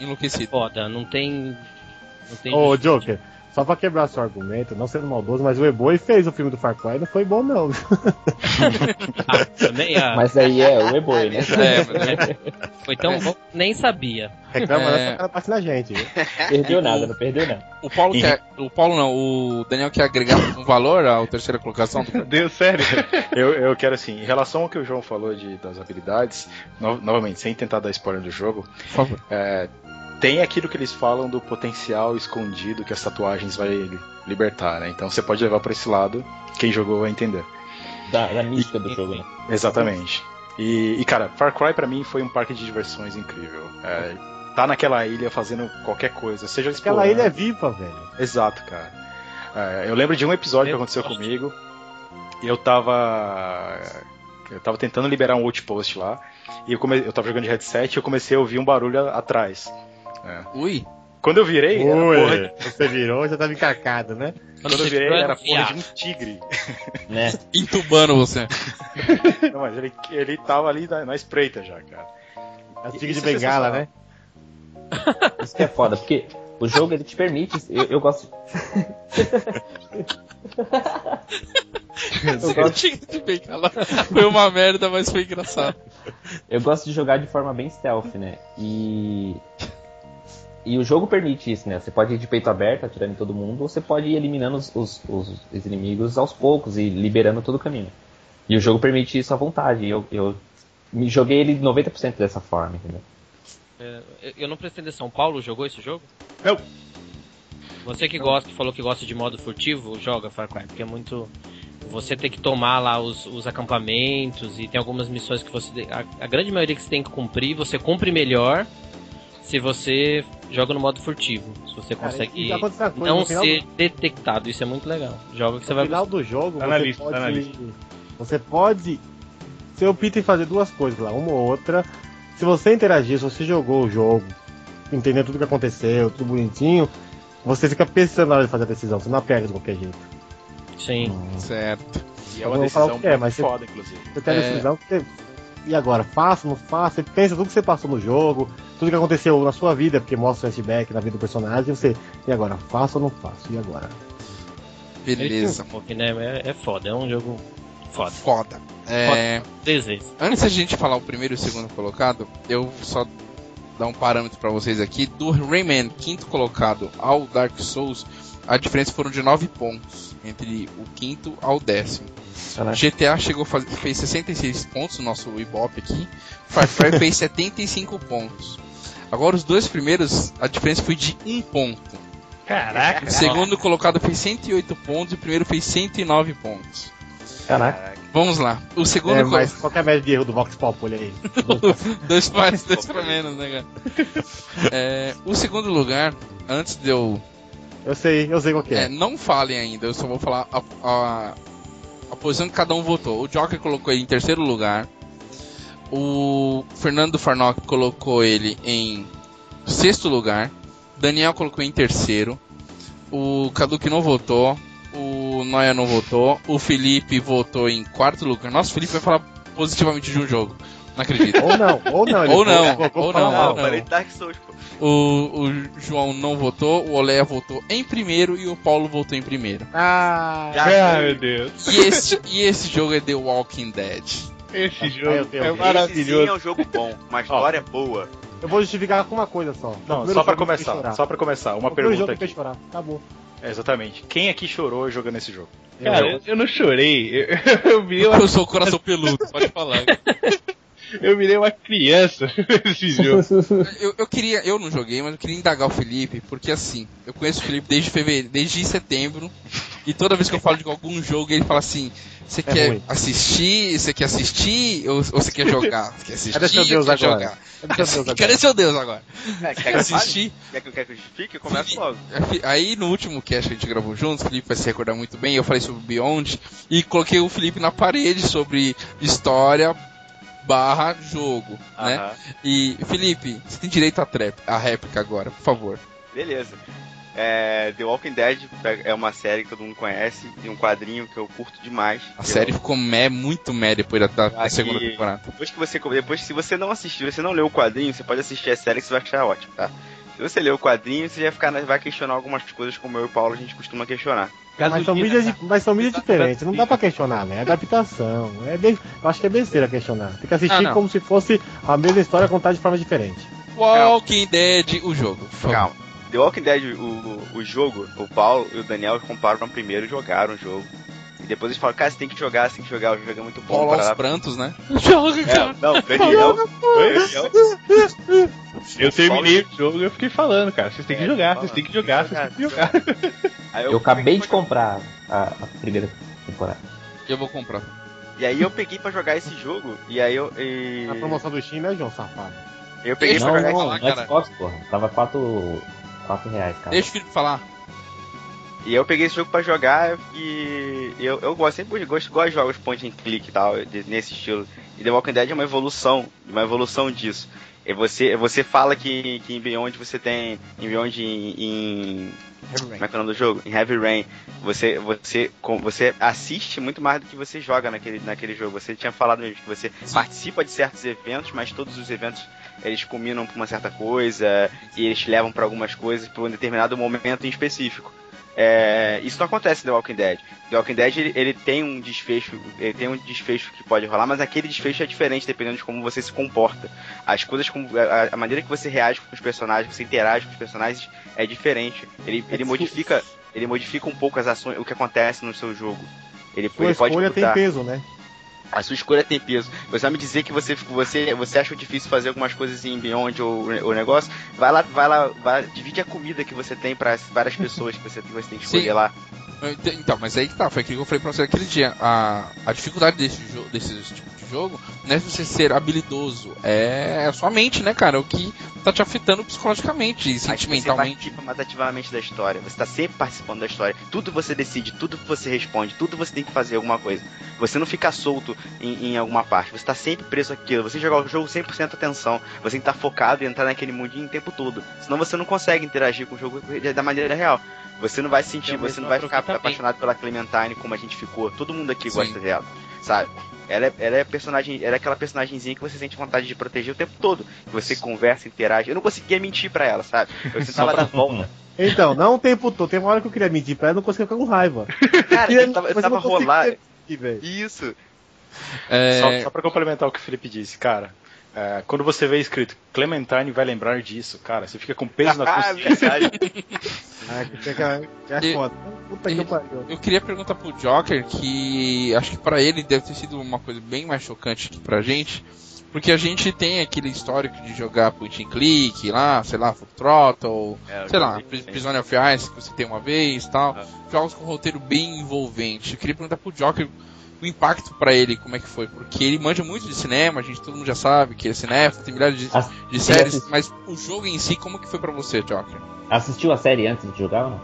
Enlouquecido. É foda, não tem... Ô, Joker... Só pra quebrar seu argumento, não sendo maldoso, mas o E-Boy fez o filme do Far Cry e não foi bom, não. Mas aí é o E-Boy, né? Foi tão bom que nem sabia. Reclama, essa cara passa na gente. Não perdeu nada. O Daniel quer agregar um valor à terceira colocação? Deus, sério. Eu quero assim, em relação ao que o João falou das habilidades, novamente, sem tentar dar spoiler do jogo, por favor. Tem aquilo que eles falam do potencial escondido que as tatuagens vai libertar, né? Então você pode levar pra esse lado, quem jogou vai entender. Da mística do jogo, né? Exatamente. E cara, Far Cry pra mim foi um parque de diversões incrível. Tá naquela ilha fazendo qualquer coisa, seja explorando. Aquela ilha é viva, velho. Exato, cara. Eu lembro de um episódio que aconteceu comigo, e eu tava tentando liberar um outpost lá, e eu tava jogando de headset e eu comecei a ouvir um barulho atrás. Ui! Quando eu virei, era porra... Você virou, já tava encarcado, né? Quando eu virei, era porra de um tigre. Né? Entubando você. Não, mas ele tava ali na espreita já, cara. É o tigre de bengala, né? Isso que é foda, porque o jogo ele te permite... Eu gosto... Foi uma merda, mas foi engraçado. Eu gosto de jogar de forma bem stealth, né? E o jogo permite isso, né? Você pode ir de peito aberto, atirando em todo mundo, ou você pode ir eliminando os inimigos aos poucos e liberando todo o caminho. E o jogo permite isso à vontade. Eu me joguei ele 90% dessa forma, entendeu? Eu não prestei atenção. São Paulo jogou esse jogo? Não. Você que gosta, falou que gosta de modo furtivo, joga Far Cry, porque é muito... Você tem que tomar lá os acampamentos e tem algumas missões que você... A grande maioria que você tem que cumprir, você cumpre melhor se você joga no modo furtivo. Se você consegue não ser detectado, isso é muito legal. Joga que você vai... No final do jogo, você pode... Você opta em fazer duas coisas lá, uma ou outra... Se você interagir, se você jogou o jogo, entendeu tudo o que aconteceu, tudo bonitinho, você fica pensando na hora de fazer a decisão, você não perde de qualquer jeito. Sim. Certo. E é uma decisão muito foda, inclusive. Você tem a decisão, você... e agora? Faço, não faço? Você pensa tudo que você passou no jogo, tudo que aconteceu na sua vida, porque mostra o flashback na vida do personagem, você, e agora? Faço ou não faço? E agora? Beleza. É foda, é um jogo... Foda. Antes da gente falar o primeiro e o segundo colocado, eu só dar um parâmetro pra vocês aqui. Do Rayman, quinto colocado, ao Dark Souls, a diferença foram de 9 pontos entre o quinto ao décimo. Caraca. GTA fez 66 pontos, o nosso Ibope aqui. Far Cry fez 75 pontos. Agora os dois primeiros, a diferença foi de 1 ponto. Caraca! O segundo colocado fez 108 pontos e o primeiro fez 109 pontos. Caraca. Vamos lá. O segundo mas qual é a média de erro do Vox Populi aí? 2 pra menos, né, cara? O segundo lugar, antes de eu... Eu sei qual que é. Não falem ainda, eu só vou falar a posição que cada um votou. O Joker colocou ele em terceiro lugar. O Fernando Farnock colocou ele em sexto lugar. Daniel colocou em terceiro. O Cadu que não votou. O Noia não votou. O Felipe votou em quarto lugar. Nossa, o Felipe vai falar positivamente de um jogo. Não acredito. Ou não. Parei de Dark Souls, pô. O João não votou. O Olé votou em primeiro. E o Paulo votou em primeiro. Meu Deus. E esse jogo é The Walking Dead. Esse jogo é maravilhoso. Esse sim é um jogo bom. Uma história boa. Eu vou justificar com uma coisa só. Não, só pra começar. Uma pergunta aqui. Acabou. Exatamente. Quem aqui chorou jogando esse jogo? Cara, eu não chorei. Eu virei uma... Eu sou o coração peludo, pode falar. Eu virei uma criança nesse jogo. Eu não joguei, mas eu queria indagar o Felipe, porque assim, eu conheço o Felipe desde fevereiro, desde setembro, e toda vez que eu falo de algum jogo, ele fala assim: você quer assistir? Você quer assistir? Ou você quer jogar? Você quer assistir? Cadê seu Deus agora? Jogar? Cadê seu Deus agora? Quer assistir? Quer que eu justifique? Começa logo. Aí no último cast que a gente gravou juntos, o Felipe vai se recordar muito bem, eu falei sobre Beyond e coloquei o Felipe na parede sobre história / jogo, né? E Felipe, você tem direito à réplica agora, por favor. Beleza. The Walking Dead é uma série que todo mundo conhece, tem um quadrinho que eu curto demais. A série ficou muito depois da segunda temporada. Depois, se você não assistiu, você não leu o quadrinho, você pode assistir a série que você vai achar ótimo, tá? Se você ler o quadrinho, você vai questionar algumas coisas como eu e o Paulo a gente costuma questionar. Mas são mídias diferentes, não dá pra questionar, né? É adaptação, eu acho que é besteira questionar. Tem que assistir como se fosse a mesma história contada de forma diferente. Walking Dead, o jogo. Calma. The Walking Dead, o jogo, o Paulo e o Daniel comparam o primeiro e jogaram o jogo. E depois eles falam, cara, você tem que jogar, o jogo é muito bom. Paulo aos prantos, né? Joga, cara! Não, Daniel. Eu terminei o jogo e eu fiquei falando, cara, vocês têm que jogar, vocês têm que jogar. Eu acabei de comprar a primeira temporada. Eu vou comprar. E aí eu peguei pra jogar esse jogo, e aí eu... A promoção do Steam, né, João, safado? Eu peguei pra jogar esse jogo, cara. Xbox, porra, tava 4 reais, cara. Deixa o Felipe falar. E eu peguei esse jogo pra jogar e eu gosto de jogos point and click e tal, nesse estilo. E The Walking Dead é uma evolução disso. E você fala que em Beyond você tem... Em Beyond em Heavy Rain. Como é que é o nome do jogo? Em Heavy Rain. Você assiste muito mais do que você joga naquele jogo. Você tinha falado mesmo que você participa de certos eventos, mas todos os eventos... Eles combinam pra uma certa coisa e eles te levam pra algumas coisas pra um determinado momento em específico. Isso não acontece no The Walking Dead. The Walking Dead ele tem um desfecho, que pode rolar, mas aquele desfecho é diferente dependendo de como você se comporta. As coisas, a maneira que você reage com os personagens, que você interage com os personagens é diferente. Ele modifica um pouco as ações, o que acontece no seu jogo. Ele pode mudar. Tem peso, né? A sua escolha tem peso. Você vai me dizer que você acha difícil fazer algumas coisas em Beyond ou negócio? Vai lá, divide a comida que você tem para várias pessoas que você tem que escolher. Sim. Lá. Então, mas aí que tá, foi aquilo que eu falei pra você aquele dia. A dificuldade desse tipo de jogo não é você ser habilidoso, é a sua mente, né, cara? O que tá te afetando psicologicamente e sentimentalmente. Você participa mais ativamente da história, você tá sempre participando da história. Tudo você decide, tudo você responde, tudo você tem que fazer alguma coisa. Você não fica solto em alguma parte, você tá sempre preso àquilo. Você jogar o jogo 100% atenção, você tem que estar focado e entrar naquele mundinho o tempo todo. Senão você não consegue interagir com o jogo da maneira real. Você não vai sentir, você não vai ficar apaixonado pela Clementine como a gente ficou. Todo mundo aqui gosta dela, sabe? Ela é aquela personagemzinha que você sente vontade de proteger o tempo todo. Você conversa, interage. Eu não conseguia mentir pra ela, sabe? Eu sentava na volta. Então, não o tempo todo. Tem uma hora que eu queria mentir pra ela, eu não conseguia ficar com raiva. Cara, eu tava rolando. Isso. Só pra complementar o que o Felipe disse, cara. Quando você vê escrito Clementine vai lembrar disso, cara, você fica com peso na consciência. Eu queria perguntar pro Joker, que acho que pra ele deve ter sido uma coisa bem mais chocante que pra gente, porque a gente tem aquele histórico de jogar point and click lá, sei lá, Full Throttle, sei lá, Prison of Ice, que você tem uma vez e tal, jogos com roteiro bem envolvente. Eu queria perguntar pro Joker o impacto pra ele, como é que foi? Porque ele manja muito de cinema, a gente, todo mundo já sabe que ele é cinéfilo, tem milhares de séries, mas o jogo em si, como que foi pra você, Joker? Assistiu a série antes de jogar ou não?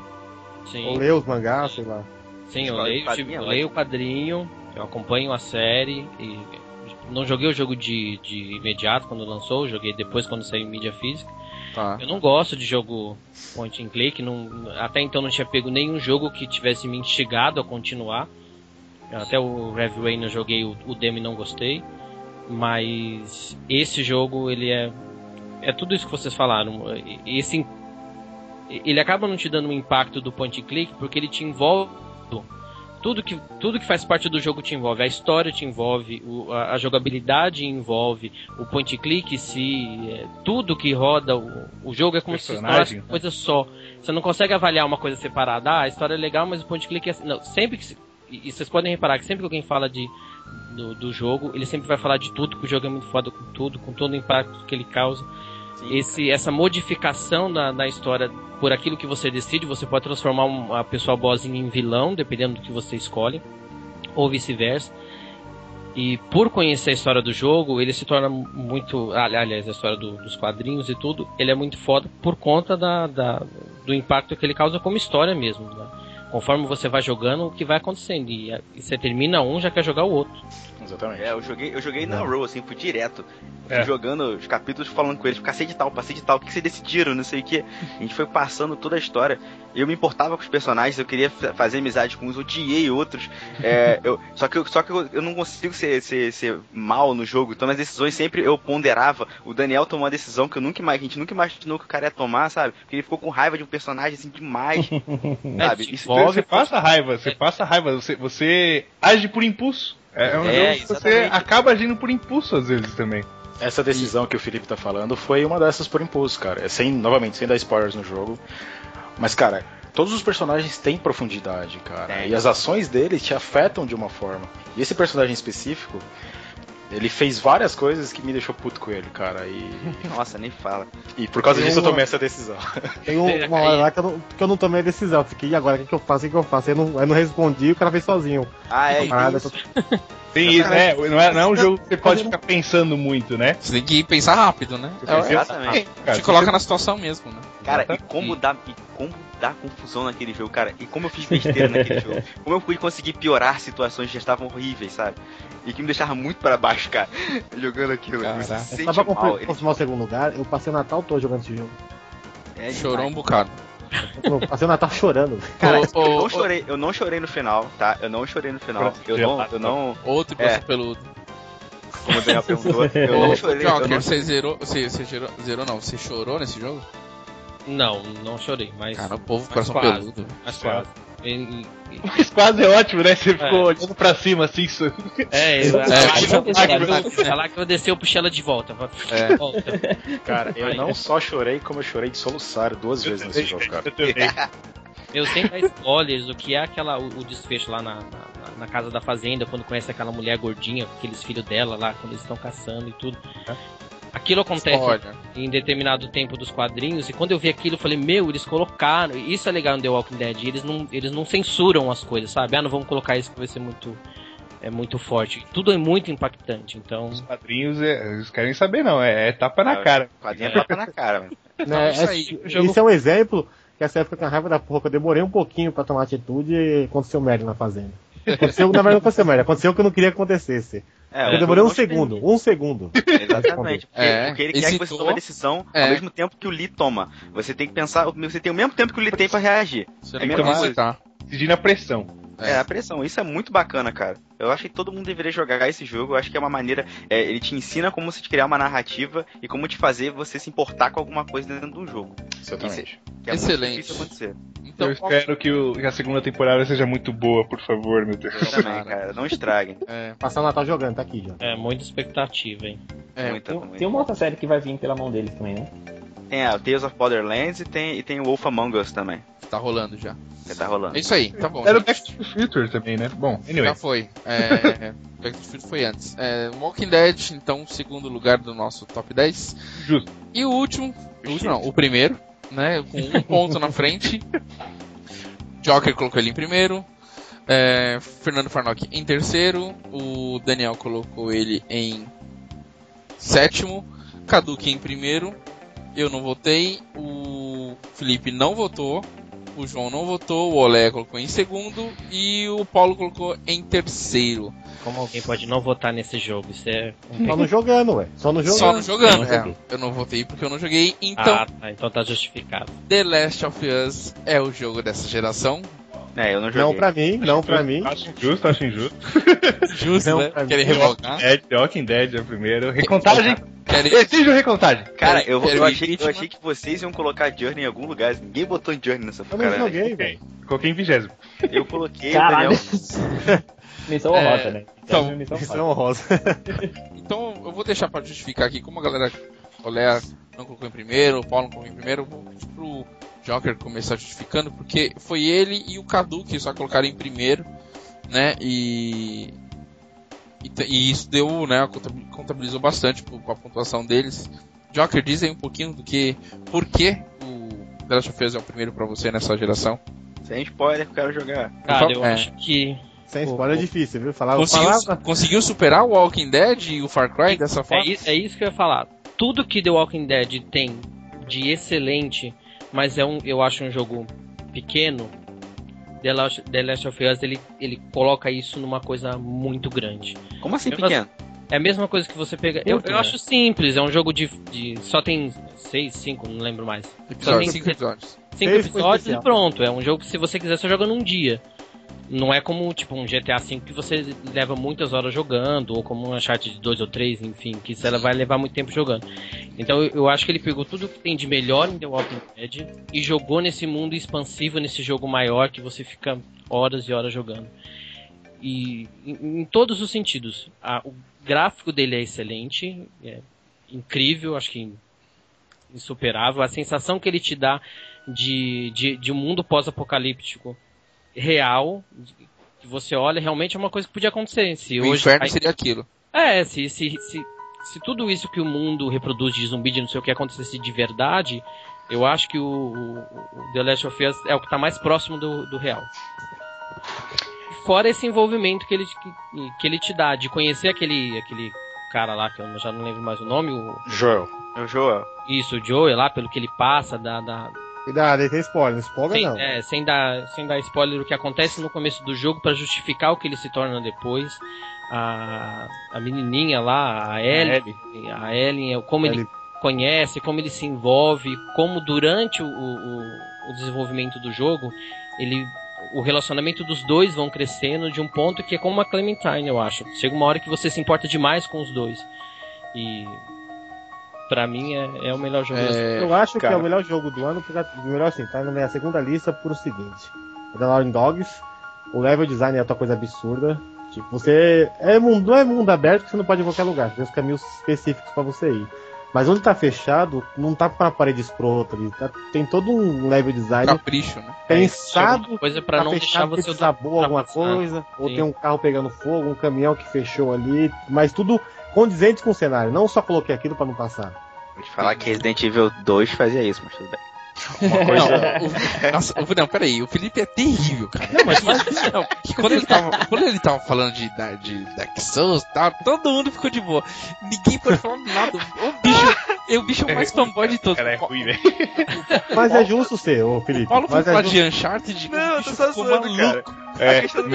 Sim. Ou leu os mangás, sei lá. Sim, eu leio o quadrinho, eu acompanho a série, e não joguei o jogo de imediato quando lançou, joguei depois quando saiu em mídia física. Tá. Eu não gosto de jogo point and click, até então não tinha pego nenhum jogo que tivesse me instigado a continuar. Até o Heavy Rain eu joguei o demo e não gostei, mas esse jogo, ele é tudo isso que vocês falaram. Ele acaba não te dando um impacto do point and click, porque ele te envolve tudo que faz parte do jogo te envolve, a história te envolve, a jogabilidade envolve, o point and click, tudo que roda o jogo é como se fosse uma coisa só. Você não consegue avaliar uma coisa separada. A história é legal, mas o point and click é assim. Não, sempre que E vocês podem reparar que sempre que alguém fala do jogo, ele sempre vai falar de tudo, que o jogo é muito foda com todo o impacto que ele causa. Sim, essa modificação na história, por aquilo que você decide, você pode transformar a pessoa boazinha em vilão, dependendo do que você escolhe, ou vice-versa. E por conhecer a história do jogo, ele se torna muito... Aliás, a história dos quadrinhos e tudo, ele é muito foda por conta do impacto que ele causa como história mesmo, né? Conforme você vai jogando, o que vai acontecendo. E você termina um, já quer jogar o outro. Exatamente. Eu joguei na row, assim, fui direto. Fui jogando os capítulos, falando com eles. Passei de tal, o que vocês decidiram, não sei o que. A gente foi passando toda a história. Eu me importava com os personagens, eu queria fazer amizade com uns, odiei outros. Só que eu não consigo ser mal no jogo. Então, nas decisões, sempre eu ponderava. O Daniel tomou uma decisão que a gente nunca imaginou que o cara ia tomar, sabe? Porque ele ficou com raiva de um personagem, assim, demais. Sabe? Isso Você passa raiva, você age por impulso. É um jogo que você acaba agindo por impulso às vezes também. Essa decisão que o Felipe tá falando foi uma dessas por impulso, cara. Novamente, sem dar spoilers no jogo. Mas, cara, todos os personagens têm profundidade, cara. E as ações deles te afetam de uma forma. E esse personagem específico, ele fez várias coisas que me deixou puto com ele, cara. Nossa, nem fala. E por causa disso eu tomei essa decisão. Tem uma hora lá que eu não tomei a decisão. Eu fiquei, e agora, o que eu faço? Eu não respondi, o cara fez sozinho. Tem isso, né? Não é um jogo que você pode ficar pensando muito, né? Você tem que pensar rápido, né? Exatamente. Te coloca na situação mesmo, né? Cara, e como dá confusão naquele jogo, cara. E como eu fiz besteira naquele jogo. Como eu fui conseguir piorar situações que já estavam horríveis, sabe? E que me deixava muito pra baixo, cara. Jogando aquilo. Só pra confirmar o segundo lugar, eu passei o Natal todo jogando esse jogo. Chorou um bocado. Passei o Natal chorando. Cara, eu não chorei no final, tá? Eu não chorei no final. Outro passou peludo. Como o Daniel perguntou, eu não chorei. Você chorou nesse jogo? Não chorei, mas... Cara, o povo parece um peludo. Mas quase. Mas quase é ótimo, né? Você ficou olhando pra cima, assim, isso. Falar que eu desci, eu puxei ela de volta. Cara, eu não só chorei, como eu chorei de soluçar 2 vezes nesse jogo, cara. Meu, sem dar spoilers, o que é aquela, o desfecho lá na casa da fazenda, quando conhece aquela mulher gordinha, aqueles filhos dela lá, quando eles estão caçando e tudo. Aquilo acontece em determinado tempo dos quadrinhos, e quando eu vi aquilo, eu falei, meu, eles colocaram... Isso é legal no The Walking Dead, eles não censuram as coisas, sabe? Ah, não vamos colocar isso que vai ser muito... É muito forte. Tudo é muito impactante, então... Os quadrinhos, eles querem saber, não. É tapa na cara. Quadrinho é tapa na cara. Né? Isso é um exemplo que essa época, com a raiva da porra, eu demorei um pouquinho pra tomar atitude e aconteceu merda na fazenda. Aconteceu, na verdade, não aconteceu merda. Aconteceu o que eu não queria que acontecesse. Eu demorei um segundo. Exatamente. Porque ele quer que você tome a decisão ao mesmo tempo que o Lee toma. Você tem que pensar... Você tem o mesmo tempo que o Lee tem pra reagir. Você tem que decidir na pressão. É, a pressão, isso é muito bacana, cara. Eu acho que todo mundo deveria jogar esse jogo. Eu acho que é uma maneira, ele te ensina como se criar uma narrativa e como te fazer você se importar com alguma coisa dentro do jogo. Exatamente. É excelente. Muito difícil acontecer. Então, eu espero que a segunda temporada seja muito boa, por favor, meu Deus. Eu também, cara, não estraguem. Passar o Natal jogando, tá aqui, John. É, muita expectativa, hein. Tem uma outra série que vai vir pela mão deles também, né? Tem a Tales of Borderlands e tem o Wolf Among Us também. Tá rolando já. Tá rolando. É isso aí, tá bom. Era o Back to the Future também, né? Bom, anyway. Já foi. Back to the Future foi antes. Walking Dead, então, segundo lugar do nosso top 10. Justo. E o último, o primeiro, né? Com um ponto na frente. Joker colocou ele em primeiro. Fernando Farnock em terceiro. O Daniel colocou ele em sétimo. Caduque em primeiro. Eu não votei, o Felipe não votou, o João não votou, o Olé colocou em segundo e o Paulo colocou em terceiro. Como alguém pode não votar nesse jogo? Isso é só no jogando, ué. Só no jogando. Eu não votei porque eu não joguei, então... Ah, tá, então tá justificado. The Last of Us é o jogo dessa geração. Eu não joguei. Não pra mim. Acho injusto. Justo, não, né? Querem revogar? The Walking Dead é o primeiro. Recontagem? Exijo recontagem. Cara, eu achei que vocês iam colocar Journey em algum lugar. Ninguém botou Journey nessa porra. Eu não joguei, velho. Coloquei em 20º. Eu coloquei... Caralho. Missão honrosa, né? Então, missão honrosa. Então, eu vou deixar pra justificar aqui. Como a galera... O Léo não colocou em primeiro, o Paulo não colocou em primeiro. Eu vou pedir pro Joker começar justificando, porque foi ele e o Cadu que só colocaram em primeiro, né? E isso deu, né? Contabilizou bastante com a pontuação deles. Joker, diz aí um pouquinho por que o The Last of Us é o primeiro pra você nessa geração. Sem spoiler, eu quero jogar. Cara, eu acho que... Sem spoiler é difícil, viu? Conseguiu superar o Walking Dead e o Far Cry dessa forma? É isso que eu ia falar. Tudo que The Walking Dead tem de excelente, mas eu acho um jogo pequeno, The Last of Us ele coloca isso numa coisa muito grande. Como assim pequeno? É a mesma coisa que você pega... Eu acho simples, é um jogo de... Só tem 6, 5, não lembro mais. Só tem 5 episódios. 5 episódios e pronto. É um jogo que, se você quiser, só joga num dia. Não é como, tipo, um GTA V que você leva muitas horas jogando, ou como um Uncharted de 2 ou 3, enfim, que isso ela vai levar muito tempo jogando. Então eu acho que ele pegou tudo que tem de melhor em The Walking Dead e jogou nesse mundo expansivo, nesse jogo maior que você fica horas e horas jogando. E em todos os sentidos. O gráfico dele é excelente, é incrível, acho que insuperável. A sensação que ele te dá de um mundo pós-apocalíptico real, que você olha, realmente é uma coisa que podia acontecer. O inferno seria aquilo. Se tudo isso que o mundo reproduz de zumbi, de não sei o que, acontecesse de verdade, eu acho que o The Last of Us é o que está mais próximo do real. Fora esse envolvimento que ele te dá, de conhecer aquele cara lá, que eu já não lembro mais o nome, Joel. O Joel. Isso, o Joel lá, pelo que ele passa, Cuidado, aí tem spoiler, não. Sem dar spoiler o que acontece no começo do jogo pra justificar o que ele se torna depois. A menininha lá, a Ellie, como ele conhece, como ele se envolve, como durante o desenvolvimento do jogo, o relacionamento dos dois vão crescendo de um ponto que é como a Clementine, eu acho. Chega uma hora que você se importa demais com os dois. E... Pra mim é o melhor jogo do ano. Eu acho que é o melhor jogo do ano, porque melhor assim, tá na minha segunda lista por o seguinte. O da Naughty Dogs, o level design é outra coisa absurda. Tipo, você. Não é mundo aberto que você não pode ir em qualquer lugar, tem os caminhos específicos pra você ir. Mas onde tá fechado, não tá pra parede escrota ali. Tá, tem todo um level design. Capricho, né? Pensado coisa pra tá não fechado, deixar você desabou alguma coisa. Ou tem um carro pegando fogo, um caminhão que fechou ali. Mas tudo condizente com o cenário. Não só coloquei aquilo pra não passar. Vou te falar que Resident Evil 2 fazia isso, mas tudo bem. Uma coisa... Não, peraí, o Felipe é terrível, cara. Não, mas não, quando ele tava falando de Dark Souls e tal, todo mundo ficou de boa. Ninguém pode falar nada. O bicho mais fanboy de todos. É ruim, velho. Mas é justo ser, ô Felipe. Paulo foi falar de Uncharted. Não, tô só zoando, cara. É, a questão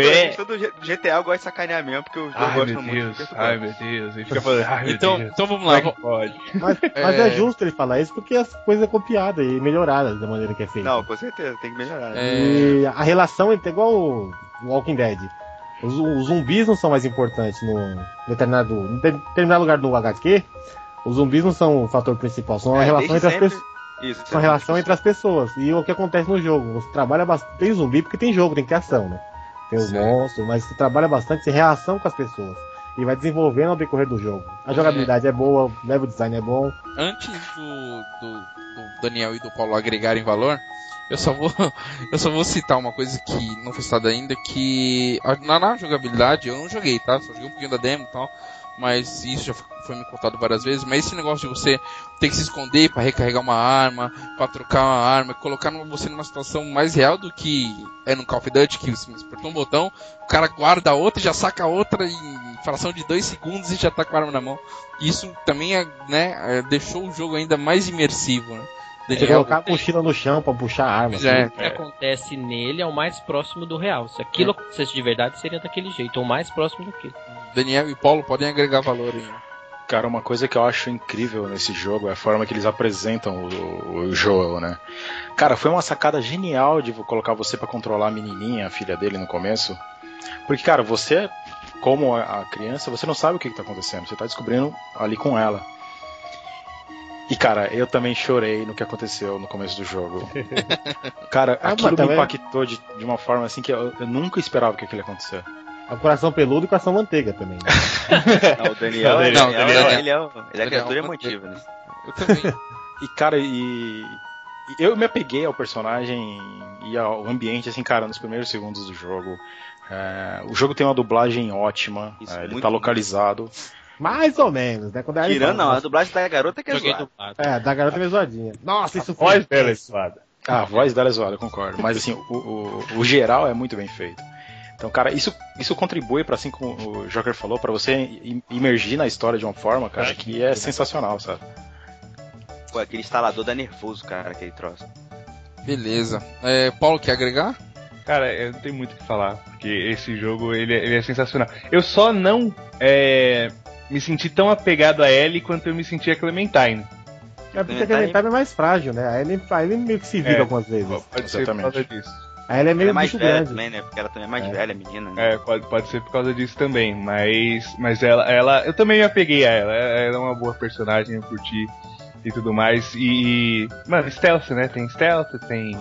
do GTA eu gosto de sacanear mesmo, porque eu gosto muito. Ai meu Deus, ele fica falando, ai meu Deus. Então vamos lá, pode. Mas é justo ele falar isso, porque as coisas é copiada e melhorada da maneira que é feita. Não, com certeza, tem que melhorar. E a relação é igual o Walking Dead. Os zumbis não são mais importantes no determinado lugar do HQ. Os zumbis não são o fator principal, são a relação entre as pessoas. Isso, uma relação entre as pessoas. E o que acontece no jogo? Você trabalha bastante. Tem zumbi porque tem jogo, tem criação, né? Tem os monstros, mas você trabalha bastante em relação com as pessoas. E vai desenvolvendo ao decorrer do jogo. A jogabilidade é boa, o level design é bom. Antes do Daniel e do Paulo agregarem valor, eu só vou citar uma coisa que não foi citada ainda, que na jogabilidade eu não joguei, tá? Só joguei um pouquinho da demo e tal. Mas isso já foi me contado várias vezes. Mas esse negócio de você ter que se esconder para recarregar uma arma, para trocar uma arma, colocar você numa situação mais real do que é no Call of Duty, que você apertou um botão, o cara guarda a outra, já saca a outra em fração de 2 segundos e já tá com a arma na mão. Isso também deixou o jogo ainda mais imersivo, né? Você colocar a mochila no chão pra puxar a arma. O que acontece nele é o mais próximo do real. Se aquilo acontecesse de verdade, seria daquele jeito, ou mais próximo daquilo. Daniel e Paulo podem agregar valor aí. Cara, uma coisa que eu acho incrível nesse jogo é a forma que eles apresentam o Joel, né? Cara, foi uma sacada genial de colocar você pra controlar a menininha, a filha dele no começo. Porque, cara, você, como a criança, você não sabe o que tá acontecendo. Você tá descobrindo ali com ela. E, cara, eu também chorei no que aconteceu no começo do jogo. Cara, aquilo me impactou de uma forma assim que eu nunca esperava que aquilo ia acontecer. O coração peludo e o coração manteiga também. Né? Não, o Daniel ele é criatura emotiva. Né? Eu também. E, cara, eu me apeguei ao personagem e ao ambiente, assim, cara, nos primeiros segundos do jogo. O jogo tem uma dublagem ótima, ele tá localizado. Lindo. Mais ou menos, né? Quando tirando, não, a dublagem da garota que é zoada. É, da garota é zoadinha. Nossa, isso foi... A voz dela é zoada. A voz dela é zoada, concordo. Mas, assim, o geral é muito bem feito. Então, cara, isso contribui pra, assim como o Joker falou, pra você imergir na história de uma forma, cara, que é sensacional, sabe? Pô, aquele instalador dá nervoso, cara, aquele troço. Beleza. Paulo, quer agregar? Cara, eu não tenho muito o que falar, porque esse jogo, ele é sensacional. Eu só não... me senti tão apegado a Ellie quanto eu me senti a Clementine. É porque a Clementine é mais frágil, né? A Ellie meio que se vira algumas vezes. Pode ser por causa disso. A Ellie é meio mais velha também, né? Porque ela também é mais velha, menina. Né? É, pode ser por causa disso também. Mas ela... Eu também me apeguei a ela. Ela é uma boa personagem, eu curti e tudo mais. Mano, stealth, né? Tem stealth, tem...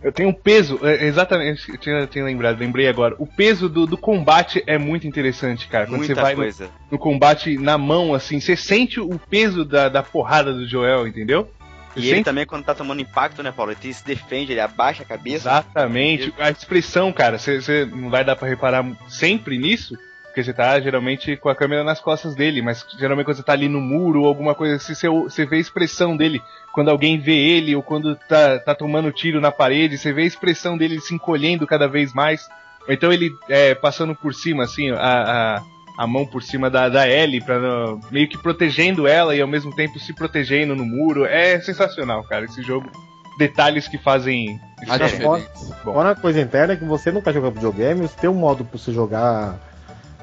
Eu tenho um peso, exatamente, eu tinha lembrado, lembrei agora. O peso do combate é muito interessante, cara. Quando muita você vai no combate na mão, assim, você sente o peso da porrada do Joel, entendeu? Você ele também, quando tá tomando impacto, né, Paulo? Ele se defende, ele abaixa a cabeça. Exatamente. A expressão, cara, você não vai dar pra reparar sempre nisso, porque você tá geralmente com a câmera nas costas dele, mas geralmente quando você tá ali no muro ou alguma coisa assim, você vê a expressão dele. Quando alguém vê ele ou quando tá tomando tiro na parede, você vê a expressão dele se encolhendo cada vez mais. Ou então ele passando por cima, assim, a mão por cima da Ellie, meio que protegendo ela e ao mesmo tempo se protegendo no muro. É sensacional, cara, esse jogo. Detalhes que fazem... Uma coisa interna é que você nunca jogou videogame, você tem um modo pra você jogar...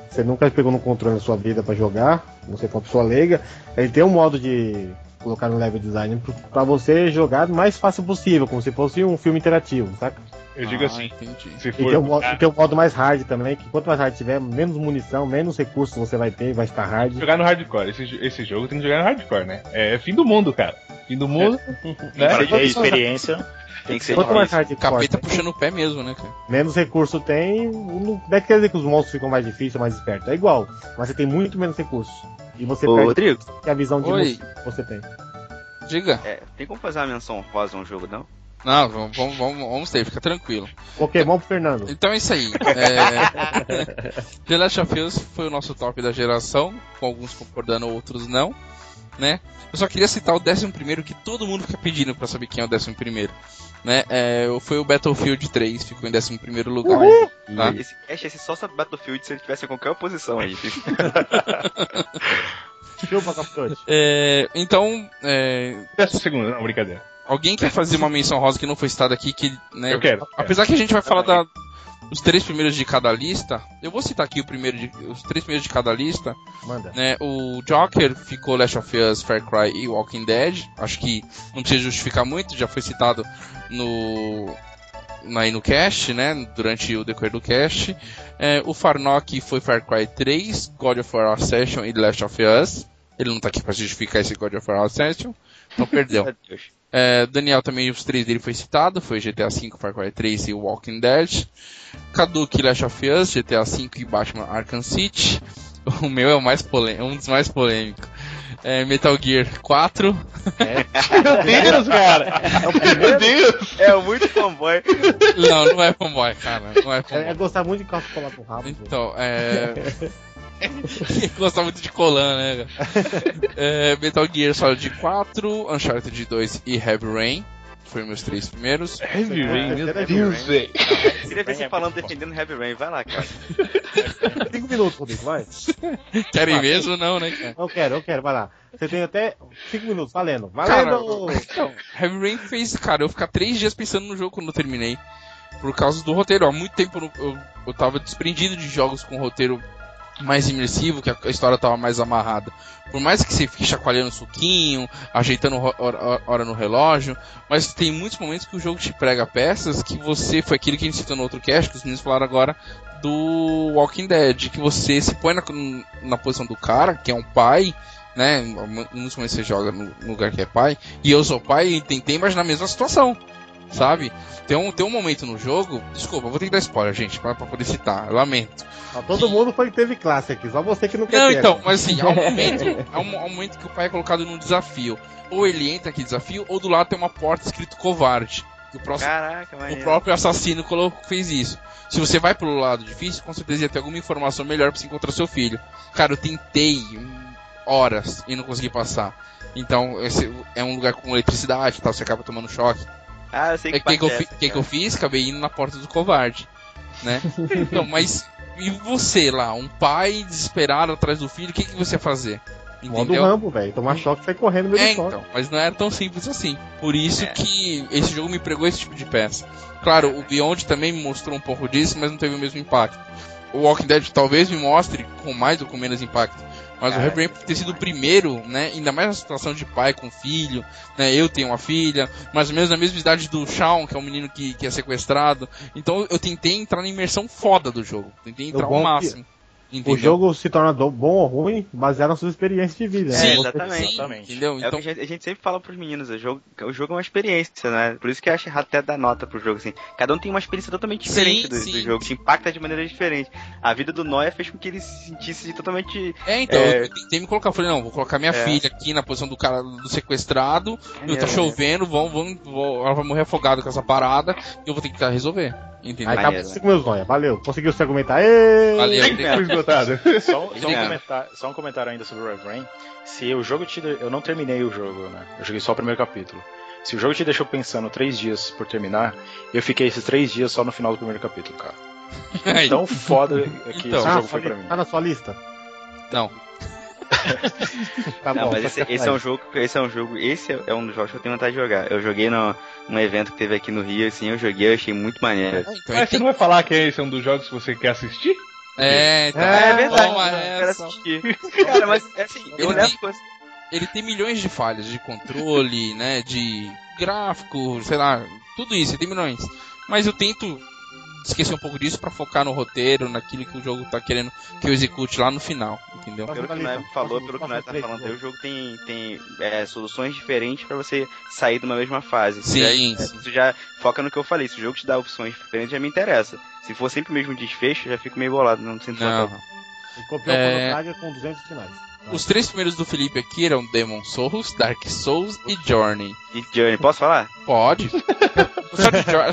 Você nunca pegou no controle na sua vida pra jogar, você foi uma pessoa leiga, ele tem um modo de... colocar no level design pra você jogar o mais fácil possível, como se fosse um filme interativo, saca? Eu digo assim, entendi. Se for tem um modo mais hard também, que quanto mais hard tiver, menos munição, menos recursos você vai ter, vai ficar hard. Jogar no hardcore, esse jogo tem que jogar no hardcore, né? É fim do mundo, cara. Fim do mundo, né? Para ter experiência... Tem que ser o capeta puxando o pé mesmo, né, cara? Menos recurso tem. Não é que quer dizer que os monstros ficam mais difíceis, mais espertos. É igual, mas você tem muito menos recurso. E você perde Rodrigo, a visão de você que você tem. Diga. É, tem como fazer uma menção rosa um jogo, não? Não, vamos ter, fica tranquilo. Pokémon pro Fernando. Então é isso aí. The Last of Us foi o nosso top da geração, com alguns concordando, outros não, né? Eu só queria citar o 11º, que todo mundo fica pedindo pra saber quem é o 11º. Né? É, foi o Battlefield 3, ficou em 11º lugar. Tá? Esse só sabe Battlefield se ele tivesse em qualquer oposição aí. Então. Peço segundo, não, brincadeira. Alguém quer fazer uma menção rosa que não foi citada aqui? Que, né, eu quero. Apesar que a gente vai falar dos 3 primeiros de cada lista, eu vou citar aqui os 3 primeiros de cada lista. Manda. Né, o Joker ficou Last of Us, Far Cry e Walking Dead. Acho que não precisa justificar muito, já foi citado no cast, né, durante o decorrer do cast. O Farnock foi Far Cry 3, God of War Ascension e The Last of Us. Ele não tá aqui pra justificar esse God of War Ascension, então perdeu. Daniel também, os 3 dele foi citado, foi GTA V, Far Cry 3 e Walking Dead. Cadu, que Last of Us, GTA V e Batman Arkham City. O meu é o mais um dos mais polêmicos. Metal Gear 4. Meu Deus, cara! Meu Deus! É muito fanboy. Não, não é fanboy, cara. Não é fanboy. É gostar muito de calça colar pro rabo. Então, gostar muito de Colan, né? Metal Gear Solid 4, Uncharted 2 e Heavy Rain. Foram meus 3 primeiros. Heavy Rain, meu Deus! Queria ver você falando, defendendo Heavy Rain. Vai lá, cara. 5 minutos, Rodrigo, vai. Querem mesmo ou não, né, cara? Eu quero, vai lá. Você tem até 5 minutos, valendo. Valendo! Cara, Heavy Rain fez, cara, eu ficar 3 dias pensando no jogo quando eu terminei. Por causa do roteiro. Há muito tempo eu tava desprendido de jogos com roteiro mais imersivo, que a história tava mais amarrada. Por mais que você fique chacoalhando o suquinho, ajeitando hora no relógio, mas tem muitos momentos que o jogo te prega peças que você... Foi aquilo que a gente citou no outro cast, que os meninos falaram agora, do Walking Dead, que você se põe na posição do cara, que é um pai, né? Muitos momentos você joga no lugar que é pai, e eu sou pai e tentei imaginar a mesma situação. Sabe? Tem um momento no jogo... Desculpa, vou ter que dar spoiler, gente, pra poder citar. Lamento. Todo mundo teve classe aqui, só você que não quer. Não, então, mas assim, há um momento que o pai é colocado num desafio. Ou ele entra aqui desafio, ou do lado tem uma porta escrito covarde. O próprio assassino fez isso. Se você vai pro lado difícil, com certeza ia ter alguma informação melhor pra você encontrar seu filho. Cara, eu tentei horas e não consegui passar. Então, esse é um lugar com eletricidade, tá? Você acaba tomando choque. Eu sei que eu fiz? Acabei indo na porta do covarde, né? Então, mas e você lá, um pai desesperado atrás do filho, o que você ia fazer? Modo Rambo, velho, tomar choque e sair correndo mesmo. Então, mas não era tão simples assim. Por isso que esse jogo me pregou esse tipo de peça. Claro, o Beyond também me mostrou um pouco disso, mas não teve o mesmo impacto. O Walking Dead talvez me mostre com mais ou com menos impacto. Mas o Heavy Rain por ter sido o primeiro, né? Ainda mais na situação de pai com filho, né? Eu tenho uma filha, mais ou menos na mesma idade do Shawn, que é um menino que é sequestrado. Então eu tentei entrar na imersão foda do jogo. Tentei entrar ao máximo. O jogo se torna bom ou ruim baseado nas suas experiências de vida. Sim, né? Exatamente. Entendeu? Então... A gente sempre fala pros meninos, o jogo é uma experiência, né? Por isso que eu acho errado até dar nota pro jogo, assim. Cada um tem uma experiência totalmente diferente do jogo, te impacta de maneira diferente. A vida do Noia fez com que ele se sentisse totalmente... Eu tentei me colocar, eu falei, não, vou colocar minha filha aqui na posição do cara, do sequestrado, tá chovendo, ela vai morrer afogada com essa parada, e eu vou ter que resolver. Entendi. Aí tá por 5 meus Noia, valeu. Conseguiu se argumentar? Valeu, só um comentário ainda sobre o Heavy Rain. Se o jogo eu não terminei o jogo, né? Eu joguei só o primeiro capítulo. Se o jogo te deixou pensando 3 dias por terminar, eu fiquei esses 3 dias só no final do primeiro capítulo, cara. Tão foda que esse jogo foi pra mim. Tá na sua lista? Não. Tá bom, não, mas esse é um dos jogos que eu tenho vontade de jogar. Eu joguei num evento que teve aqui no Rio, assim, eu achei muito maneiro. Você não vai falar que esse é um dos jogos que você quer assistir? É verdade. Cara, mas assim, eu olhei as coisas. Ele tem milhões de falhas de controle, né? De gráfico, sei lá, tudo isso, ele tem milhões. Mas eu tento esquecer um pouco disso pra focar no roteiro, naquilo que o jogo tá querendo que eu execute lá no final, entendeu? Pelo que o Noé falou, pelo que o Noé tá falando, o jogo tem soluções diferentes pra você sair de uma mesma fase. Sim. Você já foca no que eu falei, se o jogo te dá opções diferentes, já me interessa. Se for sempre o mesmo desfecho, eu já fico meio bolado, não sinto nada. E copiou o Chrono Trigger com 200 finais. Os três primeiros do Felipe aqui eram Demon Souls, Dark Souls e Journey. E Journey, posso falar? Pode.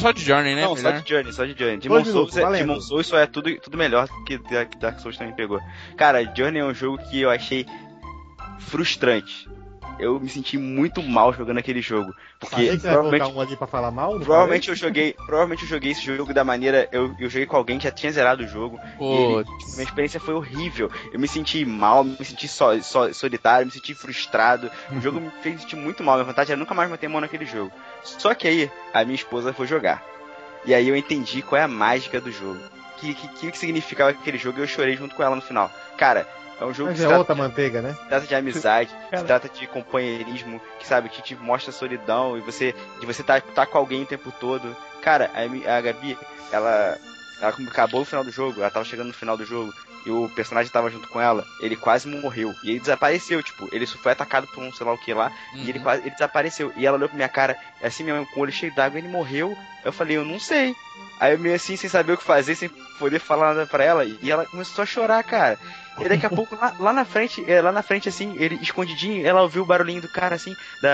Só de Journey, né? Não, melhor. Só de Journey. Demon Souls só é tudo melhor que Dark Souls também pegou. Cara, Journey é um jogo que eu achei frustrante. Eu me senti muito mal jogando aquele jogo. Porque provavelmente, um ali pra falar mal, provavelmente eu joguei esse jogo da maneira... Eu joguei com alguém que já tinha zerado o jogo. Minha experiência foi horrível. Eu me senti mal, me senti solitário, me senti frustrado. O jogo me fez sentir muito mal. Minha vontade era nunca mais manter mão naquele jogo. Só que aí, a minha esposa foi jogar. E aí eu entendi qual é a mágica do jogo. O que significava aquele jogo, e eu chorei junto com ela no final. Cara... É um jogo mas que é outra manteiga, né? Se trata de amizade, se trata de companheirismo, que sabe, que te mostra solidão, e você tá com alguém o tempo todo. Cara, a Gabi, ela acabou o final do jogo, ela tava chegando no final do jogo, e o personagem tava junto com ela, ele quase morreu, e ele desapareceu, tipo, ele foi atacado por um sei lá o que lá, e ele desapareceu, e ela olhou pra minha cara, assim mesmo, com o olho cheio d'água, ele morreu, eu falei, eu não sei. Aí eu meio assim, sem saber o que fazer, sem poder falar nada pra ela, e ela começou a chorar, cara. E daqui a pouco, lá na frente, assim, ele escondidinho, ela ouviu o barulhinho do cara, assim,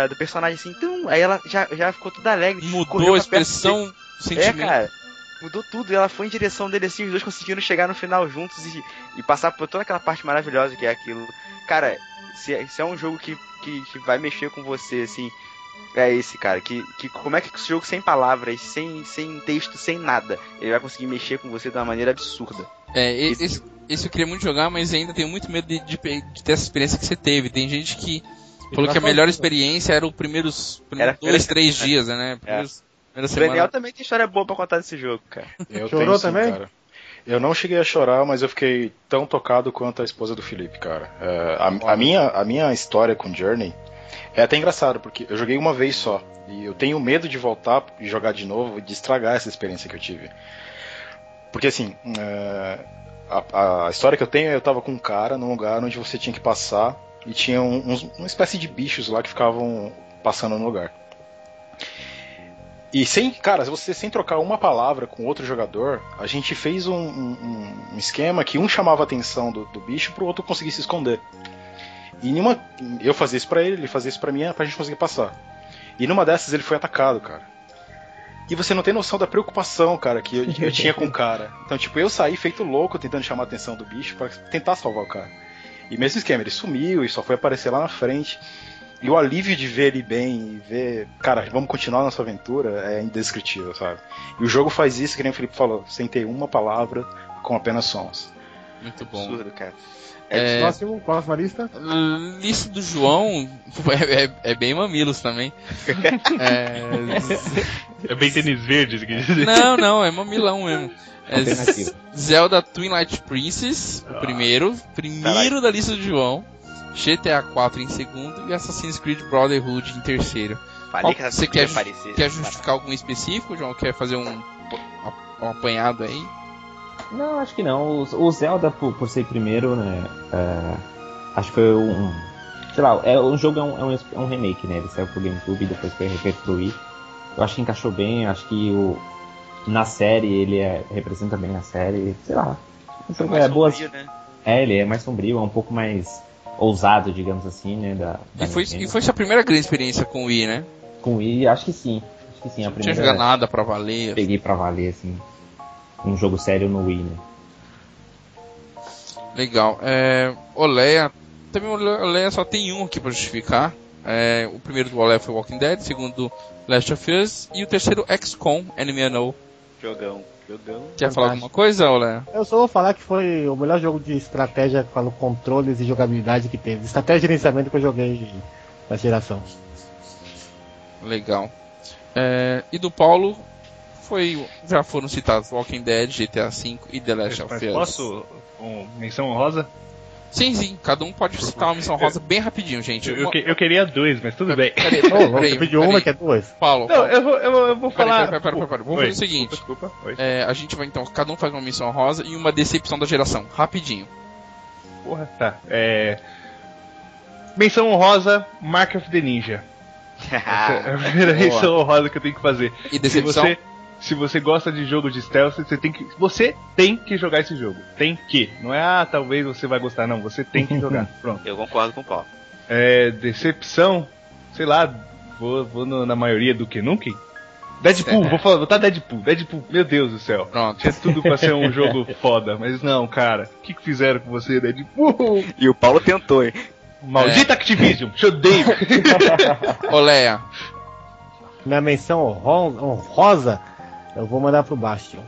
do personagem, assim, tum, aí ela já ficou toda alegre. Mudou a expressão, sentimento. É, cara, mudou tudo, e ela foi em direção dele, assim, os dois conseguiram chegar no final juntos e passar por toda aquela parte maravilhosa que é aquilo. Cara, se é um jogo que vai mexer com você, assim, é esse, cara, que como é que esse jogo sem palavras, sem texto, sem nada, ele vai conseguir mexer com você de uma maneira absurda. É, esse eu queria muito jogar, mas ainda tenho muito medo de ter essa experiência que você teve. Tem gente que falou que a melhor experiência era os primeiros 2-3 dias, né? O Daniel também tem história boa pra contar desse jogo, cara. Chorou também? Cara. Eu não cheguei a chorar, mas eu fiquei tão tocado quanto a esposa do Felipe, cara. A minha história com Journey é até engraçado, porque eu joguei uma vez só. E eu tenho medo de voltar e jogar de novo e de estragar essa experiência que eu tive. Porque assim... A história que eu tenho é: eu tava com um cara num lugar onde você tinha que passar, e tinha uma espécie de bichos lá que ficavam passando no lugar. E sem trocar uma palavra com outro jogador, a gente fez um esquema que um chamava a atenção do bicho pro outro conseguir se esconder. E eu fazia isso pra ele, ele fazia isso pra mim, pra gente conseguir passar. E numa dessas ele foi atacado, cara. E você não tem noção da preocupação, cara, que eu tinha com o cara. Então, tipo, eu saí feito louco tentando chamar a atenção do bicho pra tentar salvar o cara. E mesmo esquema, ele sumiu e só foi aparecer lá na frente. E o alívio de ver ele bem e ver, cara, vamos continuar nossa aventura, é indescritível, sabe? E o jogo faz isso, que nem o Felipe falou, sem ter uma palavra, com apenas sons. Muito bom. Absurdo, cara. Próxima lista? Lista do João é bem mamilos também. É bem tênis verde, quer dizer. Não, é mamilão mesmo. É Zelda Twilight Princess, o primeiro da lista do João. GTA 4 em segundo e Assassin's Creed Brotherhood em terceiro. Você quer justificar algum específico, João? Quer fazer um apanhado aí? Não, acho que não. O Zelda, por ser primeiro, né? Acho que foi um. Sei lá, o jogo é um remake, né? Ele saiu pro GameCube e depois foi refeito pro Wii. Eu acho que encaixou bem, acho que na série ele representa bem a série. Sei lá. O jogo é boa. Né? Ele é mais sombrio, é um pouco mais ousado, digamos assim, né? E foi sua primeira grande experiência com o Wii, né? Com o Wii, acho que sim. Não tinha jogado nada pra valer. Peguei pra valer, assim. Um jogo sério no Wii, né? Legal. Oleia. Também Oleia só tem um aqui pra justificar. O primeiro do Oleia foi Walking Dead, o segundo Last of Us e o terceiro XCOM NMNO. Jogão. Quer falar alguma coisa, Oleia? Eu só vou falar que foi o melhor jogo de estratégia, falo controles e jogabilidade que teve. Estratégia de gerenciamento que eu joguei na geração. Legal. E do Paulo... já foram citados Walking Dead, GTA V e The Last of Us. Posso? Menção honrosa? Sim, cada um pode citar uma menção honrosa bem rapidinho, gente. Eu queria dois, mas tudo bem. Você pediu uma que é dois. Paulo. Não, eu vou falar. Pera. Vamos fazer o seguinte. Desculpa. A gente vai então, cada um faz uma menção honrosa e uma decepção da geração. Rapidinho. Porra, tá. Menção honrosa, Mark of the Ninja. Essa é a primeira menção honrosa que eu tenho que fazer. E decepção? se você gosta de jogo de stealth, você tem que jogar esse jogo. Tem que. Não é, talvez você vai gostar, não. Você tem que jogar. Pronto. Eu concordo com o Paulo. É, decepção, sei lá, vou na maioria do que nunca. Deadpool, é. vou botar Deadpool. Deadpool, meu Deus do céu. Pronto. Tinha tudo pra ser um jogo foda, mas não, cara. O que fizeram com você, Deadpool? E o Paulo tentou, hein? Maldita Activision, te odeio. Ô, Leia. Minha menção honrosa, eu vou mandar pro Bastion.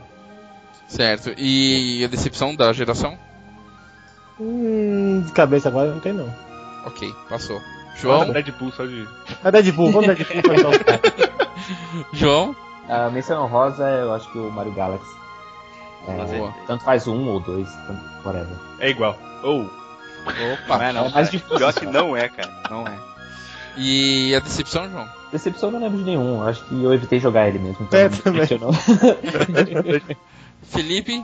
Certo. E a decepção da geração? De cabeça agora não tem, não. Ok, passou. João? É Deadpool, só de... É Deadpool, vamos Deadpool pra jogar o João? A menção honrosa, eu acho que o Mario Galaxy. É, tanto faz um ou dois, tanto whatever. É igual. Ou... Oh. Opa, não é não, mas pior que não é, cara. Não é. E a decepção, João? Decepção eu não lembro de nenhum. Acho que eu evitei jogar ele mesmo. Então não. Felipe?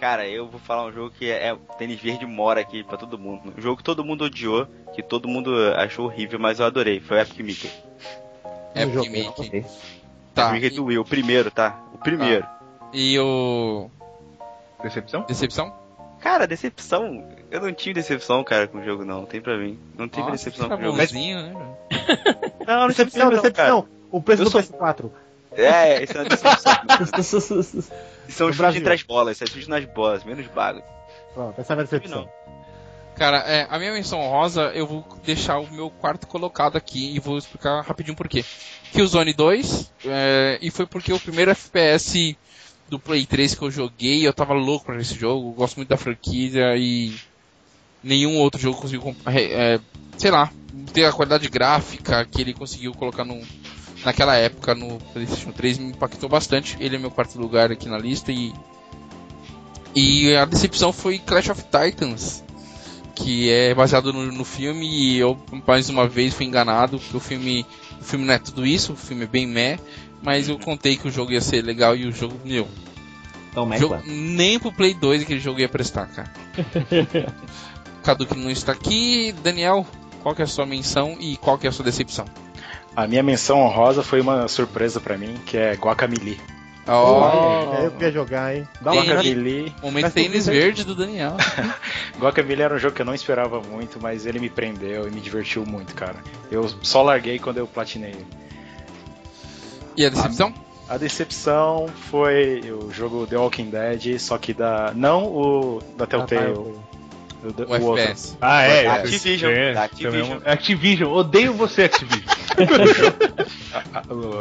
Cara, eu vou falar um jogo que é tênis verde mora aqui pra todo mundo. Um jogo que todo mundo odiou, que todo mundo achou horrível, mas eu adorei. Foi o Epic Mickey. Epic Mickey. Tá. Epic Mickey do Wii, o primeiro, tá? O primeiro. Tá. E o... Decepção? Decepção? Cara, decepção... Eu não tive decepção, cara, com o jogo, não. Tem pra mim. Não tive decepção com o jogo. Né? Não, decepção. Cara. O preço do PS4. É, isso é uma decepção. Isso é um chute entre as bolas. Isso é chute nas bolas. Menos baga. Pronto, essa é a minha decepção. Cara, a minha menção honrosa, eu vou deixar o meu quarto colocado aqui e vou explicar rapidinho por quê. Killzone 2, e foi porque o primeiro FPS... do Play 3 que eu joguei, eu tava louco pra esse jogo, eu gosto muito da franquia e nenhum outro jogo conseguiu sei lá, ter a qualidade gráfica que ele conseguiu colocar naquela época no PlayStation 3, me impactou bastante. Ele é meu quarto lugar aqui na lista e a decepção foi Clash of Titans, que é baseado no filme, e eu mais uma vez fui enganado, porque o filme não é tudo isso, o filme é bem meh. Mas eu contei que o jogo ia ser legal e o jogo, meu... nem pro Play 2 aquele jogo ia prestar, cara. Cadu que não está aqui. Daniel, qual que é a sua menção e qual que é a sua decepção? A minha menção honrosa foi uma surpresa pra mim, que é Guacamelee. Eu queria jogar, hein? Guacamelee. Momento tênis verde do Daniel. Guacamelee era um jogo que eu não esperava muito, mas ele me prendeu e me divertiu muito, cara. Eu só larguei quando eu platinei ele. E a decepção? A decepção foi o jogo The Walking Dead, só que não o da Telltale. O FPS. Activision. Odeio você, Activision.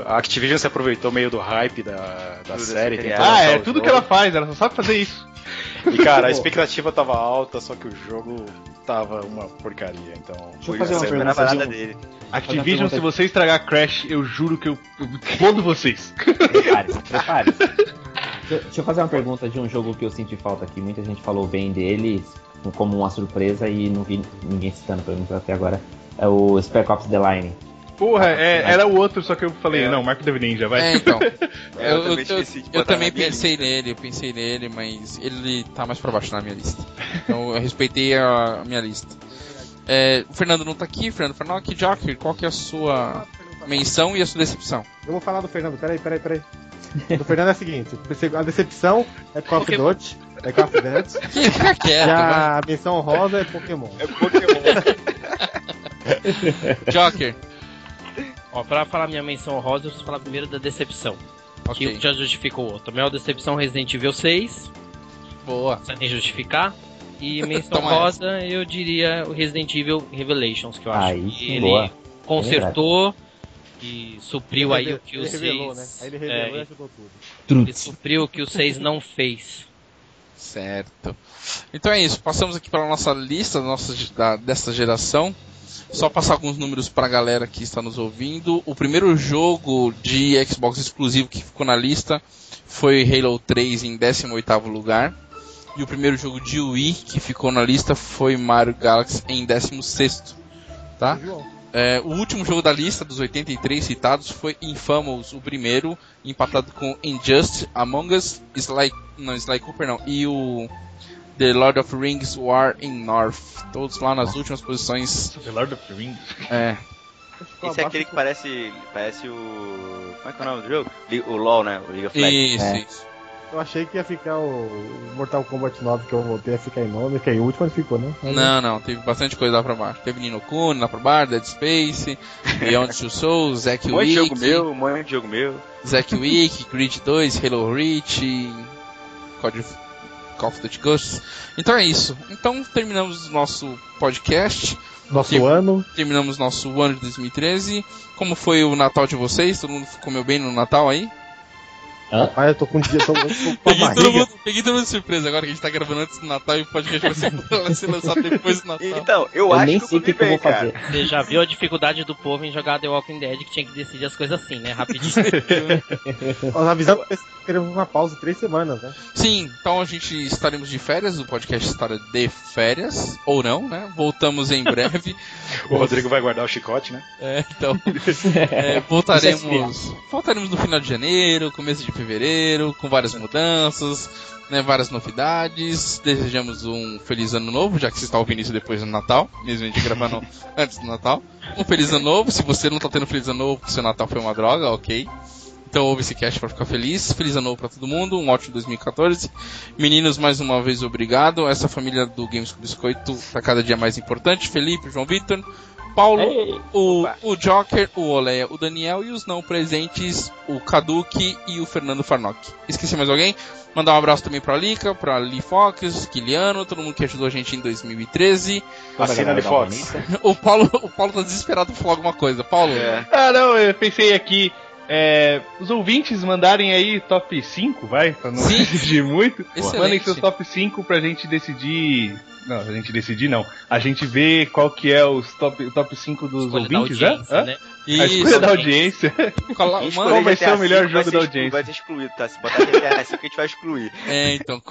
A Activision se aproveitou meio do hype da série. Tudo que ela faz, ela só sabe fazer isso. E cara, a expectativa tava alta, só que o jogo tava uma porcaria, então... Deixa eu fazer uma pergunta dele. Activision, se você estragar Crash, eu juro que eu mando vocês. Prepare-se. Deixa eu fazer uma pergunta de um jogo que eu senti falta aqui. Muita gente falou bem dele, como uma surpresa, e não vi ninguém citando pelo menos até agora. É o Spec Ops The Line. Porra, era o outro, só que eu falei, não, Marco da Ninja, vai. Então. Eu também pensei nele, mas ele tá mais pra baixo na minha lista. Então eu respeitei a minha lista. O Fernando não tá aqui, Fernando Farnock, Joker, qual que é a sua menção e a sua decepção? Eu vou falar do Fernando, peraí. Do Fernando é o seguinte, a decepção é Call of Duty, é Call of Duty. E a menção honrosa é Pokémon. É Pokémon. Joker. Ó, pra falar minha menção honrosa, eu preciso falar primeiro da decepção. Okay. Que já justificou o outro. Maior decepção, Resident Evil 6. Boa. Não precisa nem justificar. E menção honrosa, eu diria o Resident Evil Revelations, que eu acho que ele consertou e supriu aí o que o 6... Revelou, né? Aí ele revelou e ajudou tudo. Ele supriu o que o 6 não fez. Certo. Então é isso. Passamos aqui pela nossa lista dessa geração. Só passar alguns números pra galera que está nos ouvindo. O primeiro jogo de Xbox exclusivo que ficou na lista foi Halo 3 em 18º lugar. E o primeiro jogo de Wii que ficou na lista foi Mario Galaxy em 16º. Tá? O último jogo da lista, dos 83 citados, foi Infamous, o primeiro, empatado com Injustice, Among Us, Sly Cooper não, e o... The Lord of Rings War in North. Todos lá nas últimas posições. The Lord of Rings? É. Esse é aquele que parece o... Como é que é o nome do jogo? O LoL, né? O League of Legends. Isso. Eu achei que ia ficar o Mortal Kombat 9 que eu voltei, ia ficar em nome, que é o último, mas ficou, né? Não, teve bastante coisa lá pra baixo. Teve Nino Kuni lá pra baixo, Dead Space, Beyond Two Souls, Zack Wick... Um monte de jogo meu. Zack Wick, Creed 2, Halo Reach, Call of Duty Ghosts. Então é isso. Então terminamos nosso podcast... Terminamos nosso ano de 2013. Como foi o Natal de vocês? Todo mundo comeu bem no Natal aí? Rapaz, eu tô com um dia tão bom. Peguei todo mundo de surpresa agora que a gente tá gravando antes do Natal e o podcast vai ser lançado depois do Natal. Então, eu acho nem que eu sei o que eu vou fazer. Você já viu a dificuldade do povo em jogar The Walking Dead, que tinha que decidir as coisas assim, né? Rapidinho. Nós avisamos que teremos uma pausa de 3 semanas, né? Sim, então a gente estaremos de férias, o podcast estará de férias, ou não, né? Voltamos em breve. O Rodrigo vai guardar o chicote, né? Então. Voltaremos no final de janeiro, começo de fevereiro, com várias mudanças, né, várias novidades. Desejamos um feliz ano novo, já que você está ouvindo isso depois do Natal, mesmo a gente gravando antes do Natal. Um feliz ano novo, se você não está tendo feliz ano novo porque seu Natal foi uma droga, ok. Então ouve esse cast para ficar feliz. Feliz ano novo para todo mundo, um ótimo 2014. Meninos, mais uma vez, obrigado. Essa família do Games com Biscoito está cada dia mais importante. Felipe, João Vitor, Paulo, o Joker, o Olé, o Daniel e os não presentes, o Kaduki e o Fernando Farnock. Esqueci mais alguém? Mandar um abraço também pra Lika, pra Lee Fox, Kiliano, todo mundo que ajudou a gente em 2013. Vacina Lee Fox. O Paulo tá desesperado por falar alguma coisa. Paulo? Não, eu pensei aqui... os ouvintes mandarem aí top 5, vai? Pra não decidir muito. Excelente. Mandem seus top 5 pra gente decidir. Não, a gente decidir não. A gente vê qual que é os top 5 dos escolha ouvintes, né? A escolha da audiência. Qual vai ser o melhor jogo da audiência? Vai ser excluído, tá? Se botar GTA 5 a gente vai excluir. Então,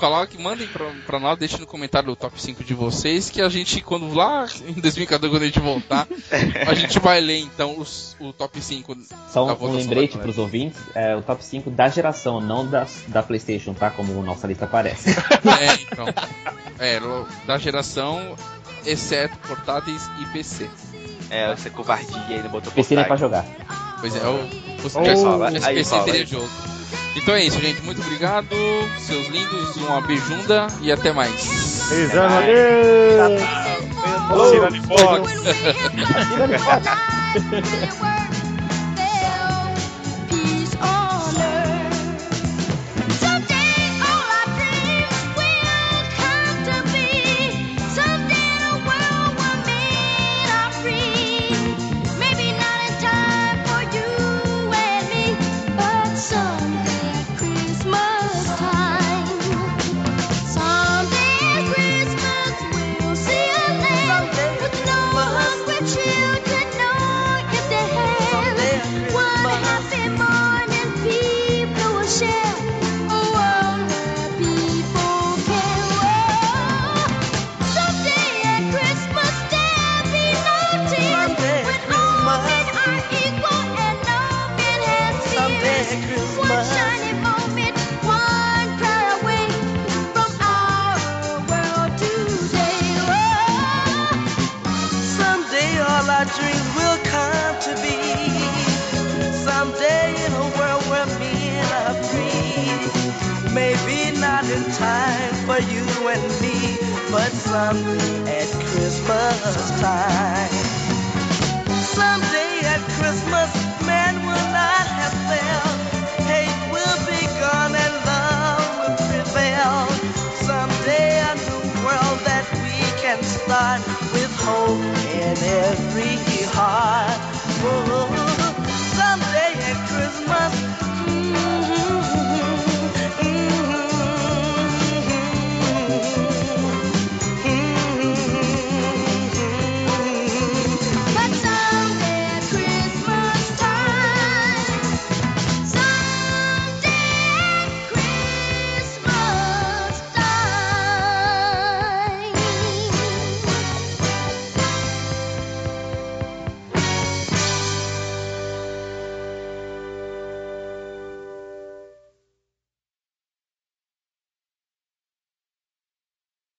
mandem pra nós, deixem no comentário o top 5 de vocês, que a gente, quando lá em 2014, quando a gente voltar, a gente vai ler, então, o top 5. Só um lembrete pros ouvintes, o top 5 da geração, não da PlayStation, tá? Como nossa lista aparece. Então. Da geração, exceto portáteis e PC. Você covardia ainda botou PC nem pra jogar. Pois é, esse PC seria jogo. Então é isso, gente. Muito obrigado, seus lindos. Uma beijunda e até mais. Feliz ano novo! Assina de fogo! Assina de fogo! Time for you and me, but someday at Christmas time, someday at Christmas, man will not have failed, hate will be gone and love will prevail, someday a new world that we can start with hope in every heart. Oh.